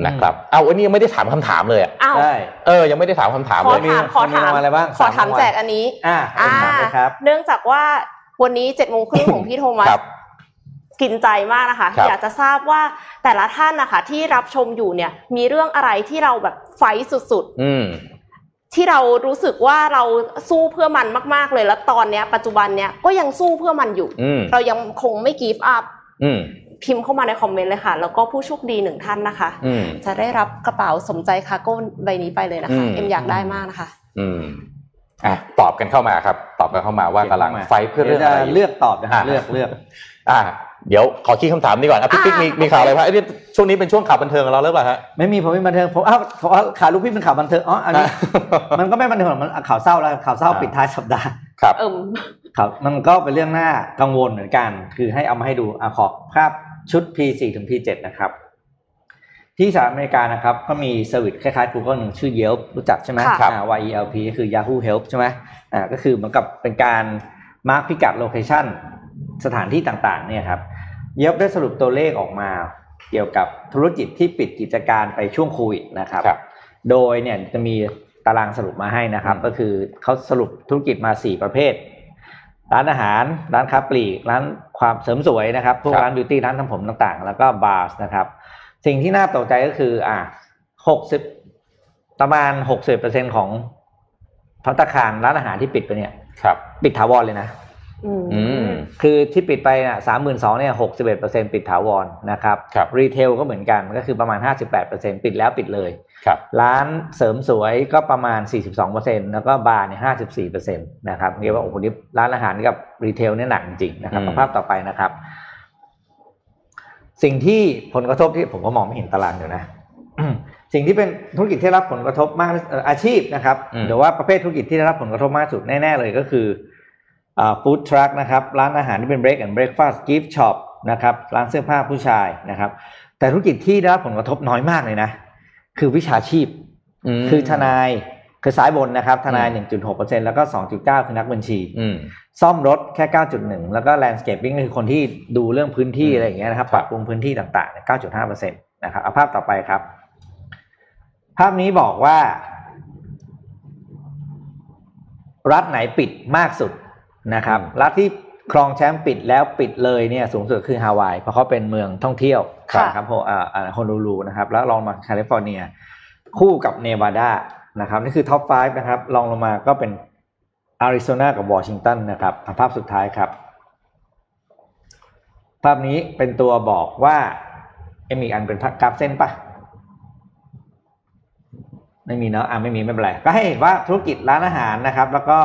นะครับเอาอันนี้ยังไม่ได้ถามคำถามเลยอ่ะใช่เออยังไม่ได้ถามคำถามเลยขอถามอะไรบ้างขอถามแจกอันนี้อ่าครับเนื่องจากว่าวันนี้ เจ็ดโมงครึ่ง ของพี่โทมัสกินใจมากนะคะอยากจะทราบว่าแต่ละท่านนะคะที่รับชมอยู่เนี่ยมีเรื่องอะไรที่เราแบบไฟท์สุดๆอือที่เรารู้สึกว่าเราสู้เพื่อมันมากๆเลยแล้วตอนเนี้ยปัจจุบันเนี้ยก็ยังสู้เพื่อมันอยู่เรายังคงไม่ give up อือพิมพ์เข้ามาในคอมเมนต์เลยค่ะแล้วก็ผู้โชคดีหนึ่งท่านนะคะจะได้รับกระเป๋าสมใจคาร์โก้ใบนี้ไปเลยนะคะเอ็มอยากได้มากนะคะอืมอ่ะตอบกันเข้ามาครับตอบกันเข้ามาว่ากำลังไฟเพื่อเรื่องอะไรเลือกตอบนะฮะเลือกเลือกอ่ะเดี๋ยวขอคิดคำถามนี้ก่อนอ่ะพี่ปิ๊กมีมีข่าวอะไรครับไอ้นี่ช่วงนี้เป็นช่วงข่าวบันเทิงของเราหรือเปล่าฮะไม่มีผมไม่บันเทิงผมอ้าวข่าวลูกพี่เป็นข่าวบันเทิงอ๋ออันนี้มันก็ไม่บันเทิงมันข่าวเศร้าแล้วข่าวเศร้าปิดท้ายสัปดาห์ครับครับมันก็เป็นเรื่องน่ากังวลเหมือนกันคือให้เอามาให้ดูอ่ะขอภาพชุด พี สี่ ถึง พี เจ็ด นะครับที่สหรัฐอเมริกานะครับก็มีเซอร์วิสคล้ายๆ Google นึงชื่อ Yelp รู้จักใช่มั้ยอ่า Yelp คือ Yahoo Help ใช่มั้ยอ่าก็คือเหมือนกับเป็นการมาร์คพิกัดโลเคชั่นสถานที่ต่างๆเนี่ยครับ Yelp ได้สรุปตัวเลขออกมาเกี่ยวกับธุรกิจที่ปิดกิจการไปช่วงโควิดนะครับโดยเนี่ยจะมีตารางสรุปมาให้นะครับก็คือเขาสรุปธุรกิจมาสี่ประเภทร้านอาหารร้านค้าปลีกร้านความเสริมสวยนะครับพวกร้านบิวตี้ร้านทำผมต่างๆแล้วก็บาร์สนะครับสิ่งที่น่าตกใจก็คืออ่ะหกสิบประมาณ หกสิบเปอร์เซ็นต์ ของภัตตาคารร้านอาหารที่ปิดไปเนี่ยครับปิดถาวรเลยนะอืมคือที่ปิดไปน่ะ สามหมื่นสองพัน เนี่ย หกสิบเอ็ดเปอร์เซ็นต์ ปิดถาวรนะครับรีเทลก็เหมือนกันก็คือประมาณ ห้าสิบแปดเปอร์เซ็นต์ ปิดแล้วปิดเลยครับร้านเสริมสวยก็ประมาณ สี่สิบสองเปอร์เซ็นต์ แล้วก็บาร์เนี่ย ห้าสิบสี่เปอร์เซ็นต์ นะครับเรียกว่าโอ้โหนี่ร้านอาหารกับรีเทลเนี่ยหนักจริงนะครับภาพต่อไปนะครับสิ่งที่ผลกระทบที่ผมก็มองไม่เห็นตารางอยู่นะ สิ่งที่เป็นธุรกิจที่รับผลกระทบมากอาชีพนะครับหรือว่าประเภทธุรกิจที่ได้รับผลกระทบมากสุดแน่ๆเลยก็คืออ่าฟู้ดทรัคนะครับร้านอาหารที่เป็น break and breakfast gift shop นะครับร้านเสื้อผ้าผู้ชายนะครับแต่ธุรกิจที่ได้รับผลกระทบน้อยมากเลยนะคือวิชาชีพคือทนายคือสายบนนะครับทนาย หนึ่งจุดหกเปอร์เซ็นต์ แล้วก็ สองจุดเก้า คือนักบัญชีซ่อมรถแค่ เก้าจุดหนึ่ง แล้วก็ landscaping คือคนที่ดูเรื่องพื้นที่อะไรอย่างเงี้ยนะครับปรับปรุงพื้นที่ต่างๆ เก้าจุดห้าเปอร์เซ็นต์ นะครับเอาภาพต่อไปครับภาพนี้บอกว่ารัฐไหนปิดมากสุดนะครับรัฐที่ครองแชมป์ปิดแล้วปิดเลยเนี่ยสูงสุดคือฮาวายเพราะเขาเป็นเมืองท่องเที่ยวครับโฮลูลูนะครับแล้วลองมาแคลิฟอร์เนียคู่กับเนวาดานะครับนี่คือท็อปไฟว์นะครับลองลงมาก็เป็นอาริโซนากับวอชิงตันนะครับภาพสุดท้ายครับภาพนี้เป็นตัวบอกว่าเอ็มอีกอันเป็นกราฟเส้นป่ะไม่มีเนาะอ่ะไม่มีไม่เป็นไรก็ให้เห็นว่าธุรกิจร้านอาหารนะครับแล้วก็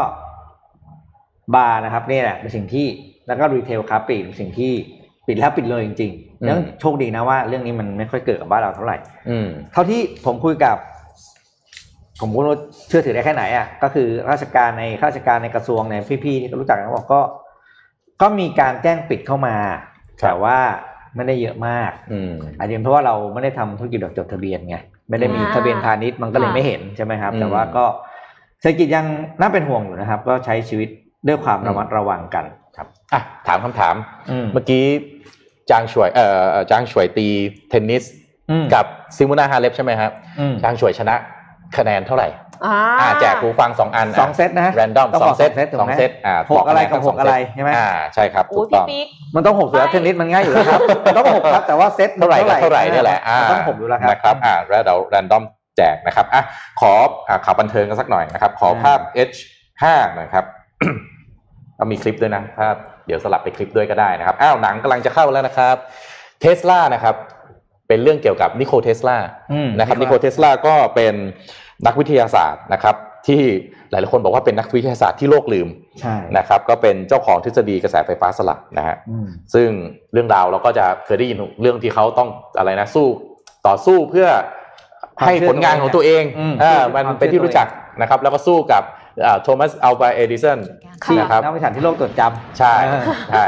บาร์นะครับนี่แหละเป็นสิ่งที่แล้วก็รีเทลค้าปลีกเป็นสิ่งที่ปิดแล้วปิดเลยจริงๆแล้วโชคดีนะว่าเรื่องนี้มันไม่ค่อยเกิดกับบ้านเราเท่าไหร่เท่าที่ผมคุยกับผมก็เชื่อถือได้แค่ไหนอ่ะก็คือราชการในข้าราชการในกระทรวงในพี่ๆที่รู้จักกันบอกก็ก็มีการแจ้งปิดเข้ามาแต่ว่าไม่ได้เยอะมากอาจจะเป็นเพราะว่าเราไม่ได้ทำธุรกิจแบบจดทะเบียนไงไม่ได้มีทะเบียนพาณิชย์มันก็เลยไม่เห็นใช่ไหมครับแต่ว่าก็ เศรษฐกิจยังน่าเป็นห่วงอยู่นะครับก็ใช้ชีวิตด้วยความระมัดระวังกันครับอ่ะถามคำถามเมื่อกี้จางฉวยเอ่อจางฉวยตีเทนนิสกับซิมูน่าฮาเลปใช่ไหมครับจางฉวยชนะคะแนนเท่าไหร่อ่าแจกหูฟังสองอันสองเซตนะแรนดอมสองเซตสองเซตอ่าหกอะไรกับหกอะไรใช่มั้ยอ่าใช่ครับถูกต้องมันต้องหกอยู่แล้วเทนนิสมันง่ายอยู่แล้วครับต้องหกครับแต่ว่าเซตเท่าไหร่เท่าไหร่นี่แหละอ่าต้องหกอยู่แล้วครับอ่าแล้วเดี๋ยวแรนดอมแจกนะครับอ่ะขออ่าข่าวบันเทิงกันสักหน่อยนะครับขอภาพ เอช ห้า หน่อยครับเอามีคลิปด้วยนะภาพเดี๋ยวสลับไปคลิปด้วยก็ได้นะครับอ้าวหนังกำลังจะเข้าแล้วนะครับ Tesla นะครับเป็นเรื่องเกี่ยวกับนิโคลเทสลานะครับนิโคลเทสลาก็เป็นนักวิทยาศาสตร์นะครับที่หลายๆคนบอกว่าเป็นนักวิทยาศาสตร์ที่โลกลืมนะครับก็เป็นเจ้าของทฤษฎีกระแสไฟฟ้าสลับนะฮะซึ่งเรื่องราวเราก็จะเคยได้ยินเรื่องที่เขาต้องอะไรนะสู้ต่อสู้เพื่อให้ผลงานของตัวเองอ่ามันเป็นที่รู้จักนะครับแล้วก็สู้กับอ่าโทมัสอัลวาเอดิสันนะครับนักวิทยาศาสตร์ที่โลกจดจำใช่ใช่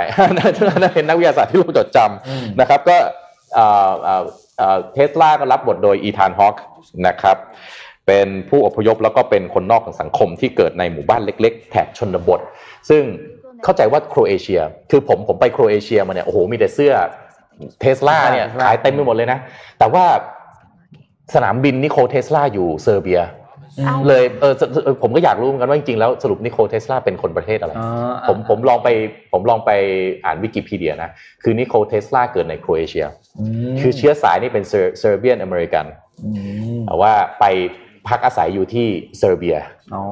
เป็นนักวิทยาศาสตร์ที่โลกจดจำนะครับก็อ่าอ่าอ่าเทสลาก็รับบทโดยอีธานฮอคนะครับเป็นผู้อพยพแล้วก็เป็นคนนอกของสังคมที่เกิดในหมู่บ้านเล็กๆแถบชนบทซึ่งเข้าใจว่าโครเอเชียคือผมผมไปโครเอเชียมาเนี่ยโอ้โหมีแต่เสื้อเทสลาเนี่ยขายเต็มไปหมดเลยนะแต่ว่าสนามบินนิโคลเทสลาอยู่เซอร์เบียเลยเออผมก็อยากรู้เหมือนกันว่าจริงๆแล้วสรุปนิโคลเทสลาเป็นคนประเทศอะไรผมผมลองไปผมลองไปอ่านวิกิพีเดียนะคือนิโคลเทสลาเกิดในโครเอเชียคือเชื้อสายนี่เป็นเซอร์เบียนอเมริกันแต่ว่าไปพักอาศัยอยู่ที่เซอร์เบีย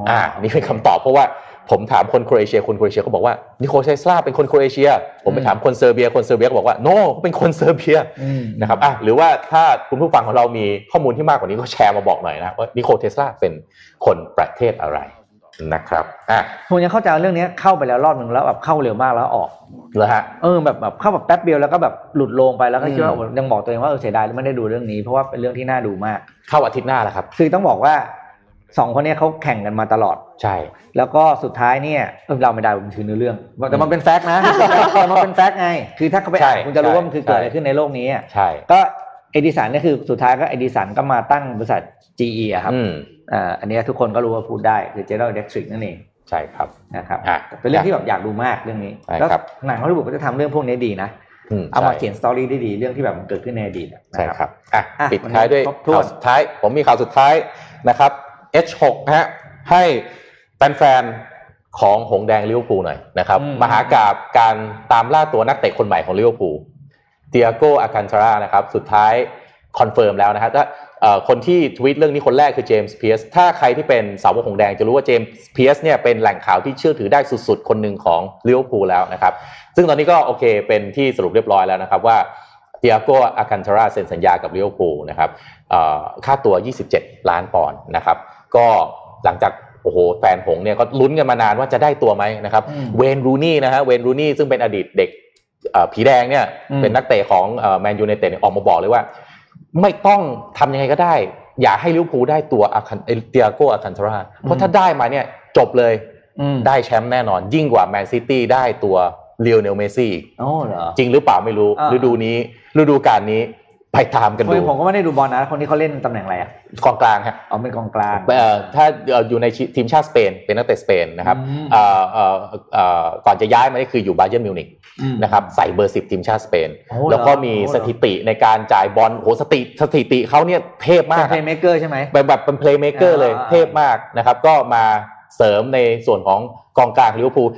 อ่านี่เป็นคำตอบเพราะว่าผมถามคนโครเอเชียคนโครเอเชียเขาบอกว่านิโคลเทสลาเป็นคนโครเอเชียผมไปถามคนเซอร์เบียคนเซอร์เบียก็บอกว่าโน่เป็นคนเซอร์เบียนะครับอ่ะหรือว่าถ้าคุณผู้ฟังของเรามีข้อมูลที่มากกว่านี้ก็แชร์มาบอกหน่อยนะว่านิโคลเทสลาเป็นคนประเทศอะไรนะครับอ่ะผมยังเข้าใจเรื่องนี้เข้าไปแล้วรอบนึงแล้วแบบเข้าเร็วมากแล้วออกเหรอฮะเออแบบแบบเข้าแบบแป๊บเดียวแล้วก็แบบหลุดลงไปแล้วก็คิดว่ายังบอกตัวเองว่าเออเสียดายไม่ได้ดูเรื่องนี้เพราะว่าเป็นเรื่องที่น่าดูมากเข้าอาทิตย์หน้าแล้วครับคือต้องบอกว่าสองคนนี้เขาแข่งกันมาตลอดใช่แล้วก็สุดท้ายเนี่ยเราไม่ได้ผมถือเนื้อเรื่องแต่มันเป็นแฟกต์นะแต่มันเป็นแฟกต์ไงคือถ้าเขาไปอ่านคุณจะรู้ว่ามันคือเกิดอะไรขึ้นในโลกนี้ใช่ก็เอดิสันเนี่ยคือสุดท้ายก็เอดิสันก็มาตั้งบริษัท จี อี อ่ะครับอ่าอันนี้ทุกคนก็รู้ว่าพูดได้คือ General Electric นั่นเองใช่ครับนะครับเป็นเรื่องที่แบบอยากดูมากเรื่องนี้แล้วหนังฮอลลีวูดก็จะทำเรื่องพวกนี้ดีนะเอามาเขียนสตอรี่ได้ดีเรื่องที่แบบมันเกิดขึ้นในอดีตใช่ครับอ่ะปิดท้ายด้วยข่าวสุดท้ายผมมีข่าวสุดท้ายนะครับเอช หก ฮะให้แฟนๆของหงแดงลิเวอร์พูลหน่อยนะครับมหากาพย์การตามล่าตัวนักเตะคนใหม่ของลิเวอร์พูลเตียโกอาคันทารานะครับสุดท้ายคอนเฟิร์มแล้วนะฮะถ้าคนที่ทวีตเรื่องนี้คนแรกคือเจมส์เพียร์สถ้าใครที่เป็นสาวกหงแดงจะรู้ว่าเจมส์เพียร์สเนี่ยเป็นแหล่งข่าวที่เชื่อถือได้สุดๆคนหนึ่งของลิเวอร์พูลแล้วนะครับซึ่งตอนนี้ก็โอเคเป็นที่สรุปเรียบร้อยแล้วนะครับว่าเตียโกอาคันทาราเซ็นสัญญากับลิเวอร์พูลนะครับค่าตัวยี่สิบเจ็ดล้านปอนด์นะครับก็หลังจากโอ้โหแฟนหงเนี่ยก็ลุ้นกันมานานว่าจะได้ตัวไหมนะครับเวนรูนี่นะฮะเวนรูนี่ซึ่งเป็นอดีตเด็กผีแดงเนี่ยเป็นนักเตะของแมนยูไนเต็ดออกมาบอกเลยว่าไม่ต้องทำยังไงก็ได้อย่าให้ลิเวอร์พูลได้ตัวอาคันเตียโกอาคันทาราเพราะถ้าได้มาเนี่ยจบเลยได้แชมป์แน่นอนยิ่งกว่าแมนซิตี้ได้ตัวเลโอเนลเมสซี่อ๋อเหรอจริงหรือเปล่าไม่รู้ฤดูนี้ฤดูกาลนี้ไปตามกันดูผมก็ไม่ได้ดูบอลนะคนนี้เขาเล่นตำแหน่งอะไรอ่ะกองกลางครับอ๋อเป็นกองกลางเอ่อถ้าอยู่ในทีมชาติสเปนเป็นนักเตะสเปนนะครับเอ่อเอ่อเอ่อก่อนจะย้ายมานี่คืออยู่บาเยิร์นมิวนิกนะครับใส่เบอร์สิบทีมชาติสเปนแล้วก็มีสถิติในการจ่ายบอลโหสถิติสถิติเขาเนี่ยเทพมากเป็นเพลย์เมคเกอร์ใช่ไหมแบบเป็นเพลย์เมคเกอร์เลยเทพมากนะครับก็มาเสริมในส่วนของกองกลางลิเวอร์พูล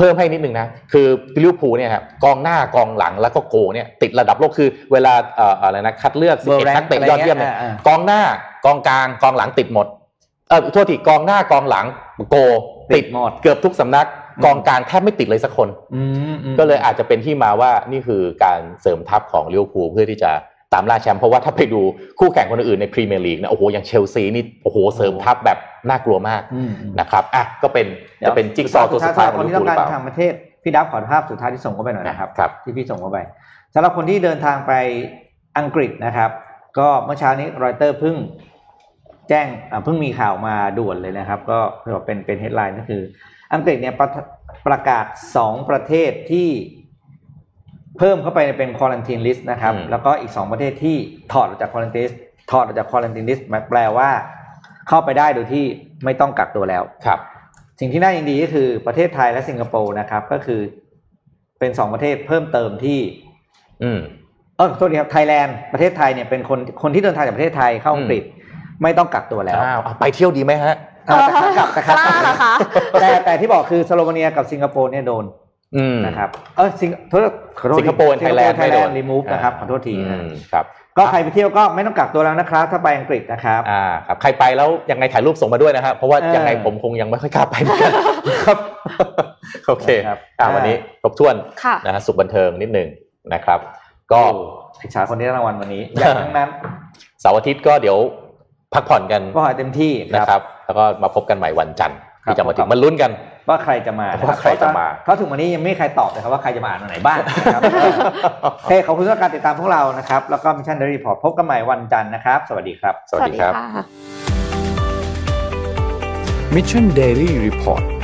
เพิ่มให้นิดนึงนะคือลิเวอร์พูลเนี่ยครับกองหน้ากองหลังแล้วก็โกเนี่ยติดระดับโลกคือเวลาเอ่ออะไรนะคัดเลือกสิบเอ็ดนักเตะยอดเยี่ยมเนี่ยกองหน้ากองกลางกองหลังติดหมดเอ่อโทษทีกองหน้ากองหลังโกติดหมดเกือบทุกสำนักกองกลางแทบไม่ติดเลยสักคนก็เลยอาจจะเป็นที่มาว่านี่คือการเสริมทัพของลิเวอร์พูลเพื่อที่จะตามล่าแชมป์เพราะว่าถ้าไปดูคู่แข่งคนอื่นในพรีเมียร์ลีกนะโอ้โหอย่างเชลซีนี่โอ้โหเสริมทัพแบบน่ากลัวมากนะครับอ่ะก็เป็นจะเป็นจิ๊กซอว์ตัวสุดท้ายของลิเวอร์พูลหรือเปล่าคนที่ต้องการทางประเทศพี่ดับขอภาพสุดท้ายที่ส่งเข้าไปหน่อยนะครับที่พี่ส่งเข้าไปสำหรับคนที่เดินทางไปอังกฤษนะครับก็เมื่อเช้านี้รอยเตอร์เพิ่งแจ้งเพิ่งมีข่าวมาด่วนเลยนะครับก็เป็นเป็นเฮดไลน์ก็คืออังกฤษเนี่ยประกาศสองประเทศที่เพิ่มเข้าไปเป็นควอรันทีนลิสต์นะครับแล้วก็อีกสองประเทศที่ถอดออกจากควอรันทีนลิสต์ถอดออกจากควอรันทีนลิสต์แปลว่า เข้าไปได้โดยที่ไม่ต้องกักตัวแล้วครับสิ่งที่น่ายินดีก็คือประเทศไทยและสิงคโปร์นะครับก็คือเป็นสองประเทศเพิ่มเติมที่อืมเออโทษทีครับไทยแลนด์ประเทศไทยเนี่ยเป็นคนคนที่เดินทางจากประเทศไทยเข้าอังกฤษไม่ต้องกักตัวแล้วอ้าวไปเที่ยวดีไหมฮะเอาแต่กลับนะครับแต่แต่ที่บอกคือสโลเวเนียกับสิงคโปร์เนี่ยโดนนะครับเออสิงโทษสิงคโปร์ไทยแลนด์ไม่โดนรีมูฟนะครับขอโทษทีนะครับก็ใครไปเที่ยวก็ไม่ต้องกักตัวแล้วนะครับถ้าไปอังกฤษนะครับอ่าครับใครไปแล้วยังไงถ่ายรูปส่งมาด้วยนะครับเพราะว่ายังไงผมคงยังไม่ค่อยกล้าไปกันครับโอเคครับวันนี้ครบถ้วนนะฮะสุขบันเทิงนิดนึงนะครับก็พิชาคนนี้รางวัลวันนี้อย่างทั้งนั้นเสาร์อาทิตย์ก็เดี๋ยวพักผ่อนกันก็ให้เต็มที่นะครับแล้วก็มาพบกันใหม่วันจันทร์ที่จะมาถึงมาลุ้นกันว่าใครจะมาว่าใครจะมาเพราะถึงวันนี้ยังไม่มีใครตอบเลยครับว่าใครจะมาอ่านวันไหนบ้างนะครับเฮ้ขอบคุณสำหรับการติดตามพวกเรานะครับแล้วก็ Mission Daily Report พบกันใหม่วันจันทร์นะครับสวัสดีครับสวัสดีครับ Mission Daily Report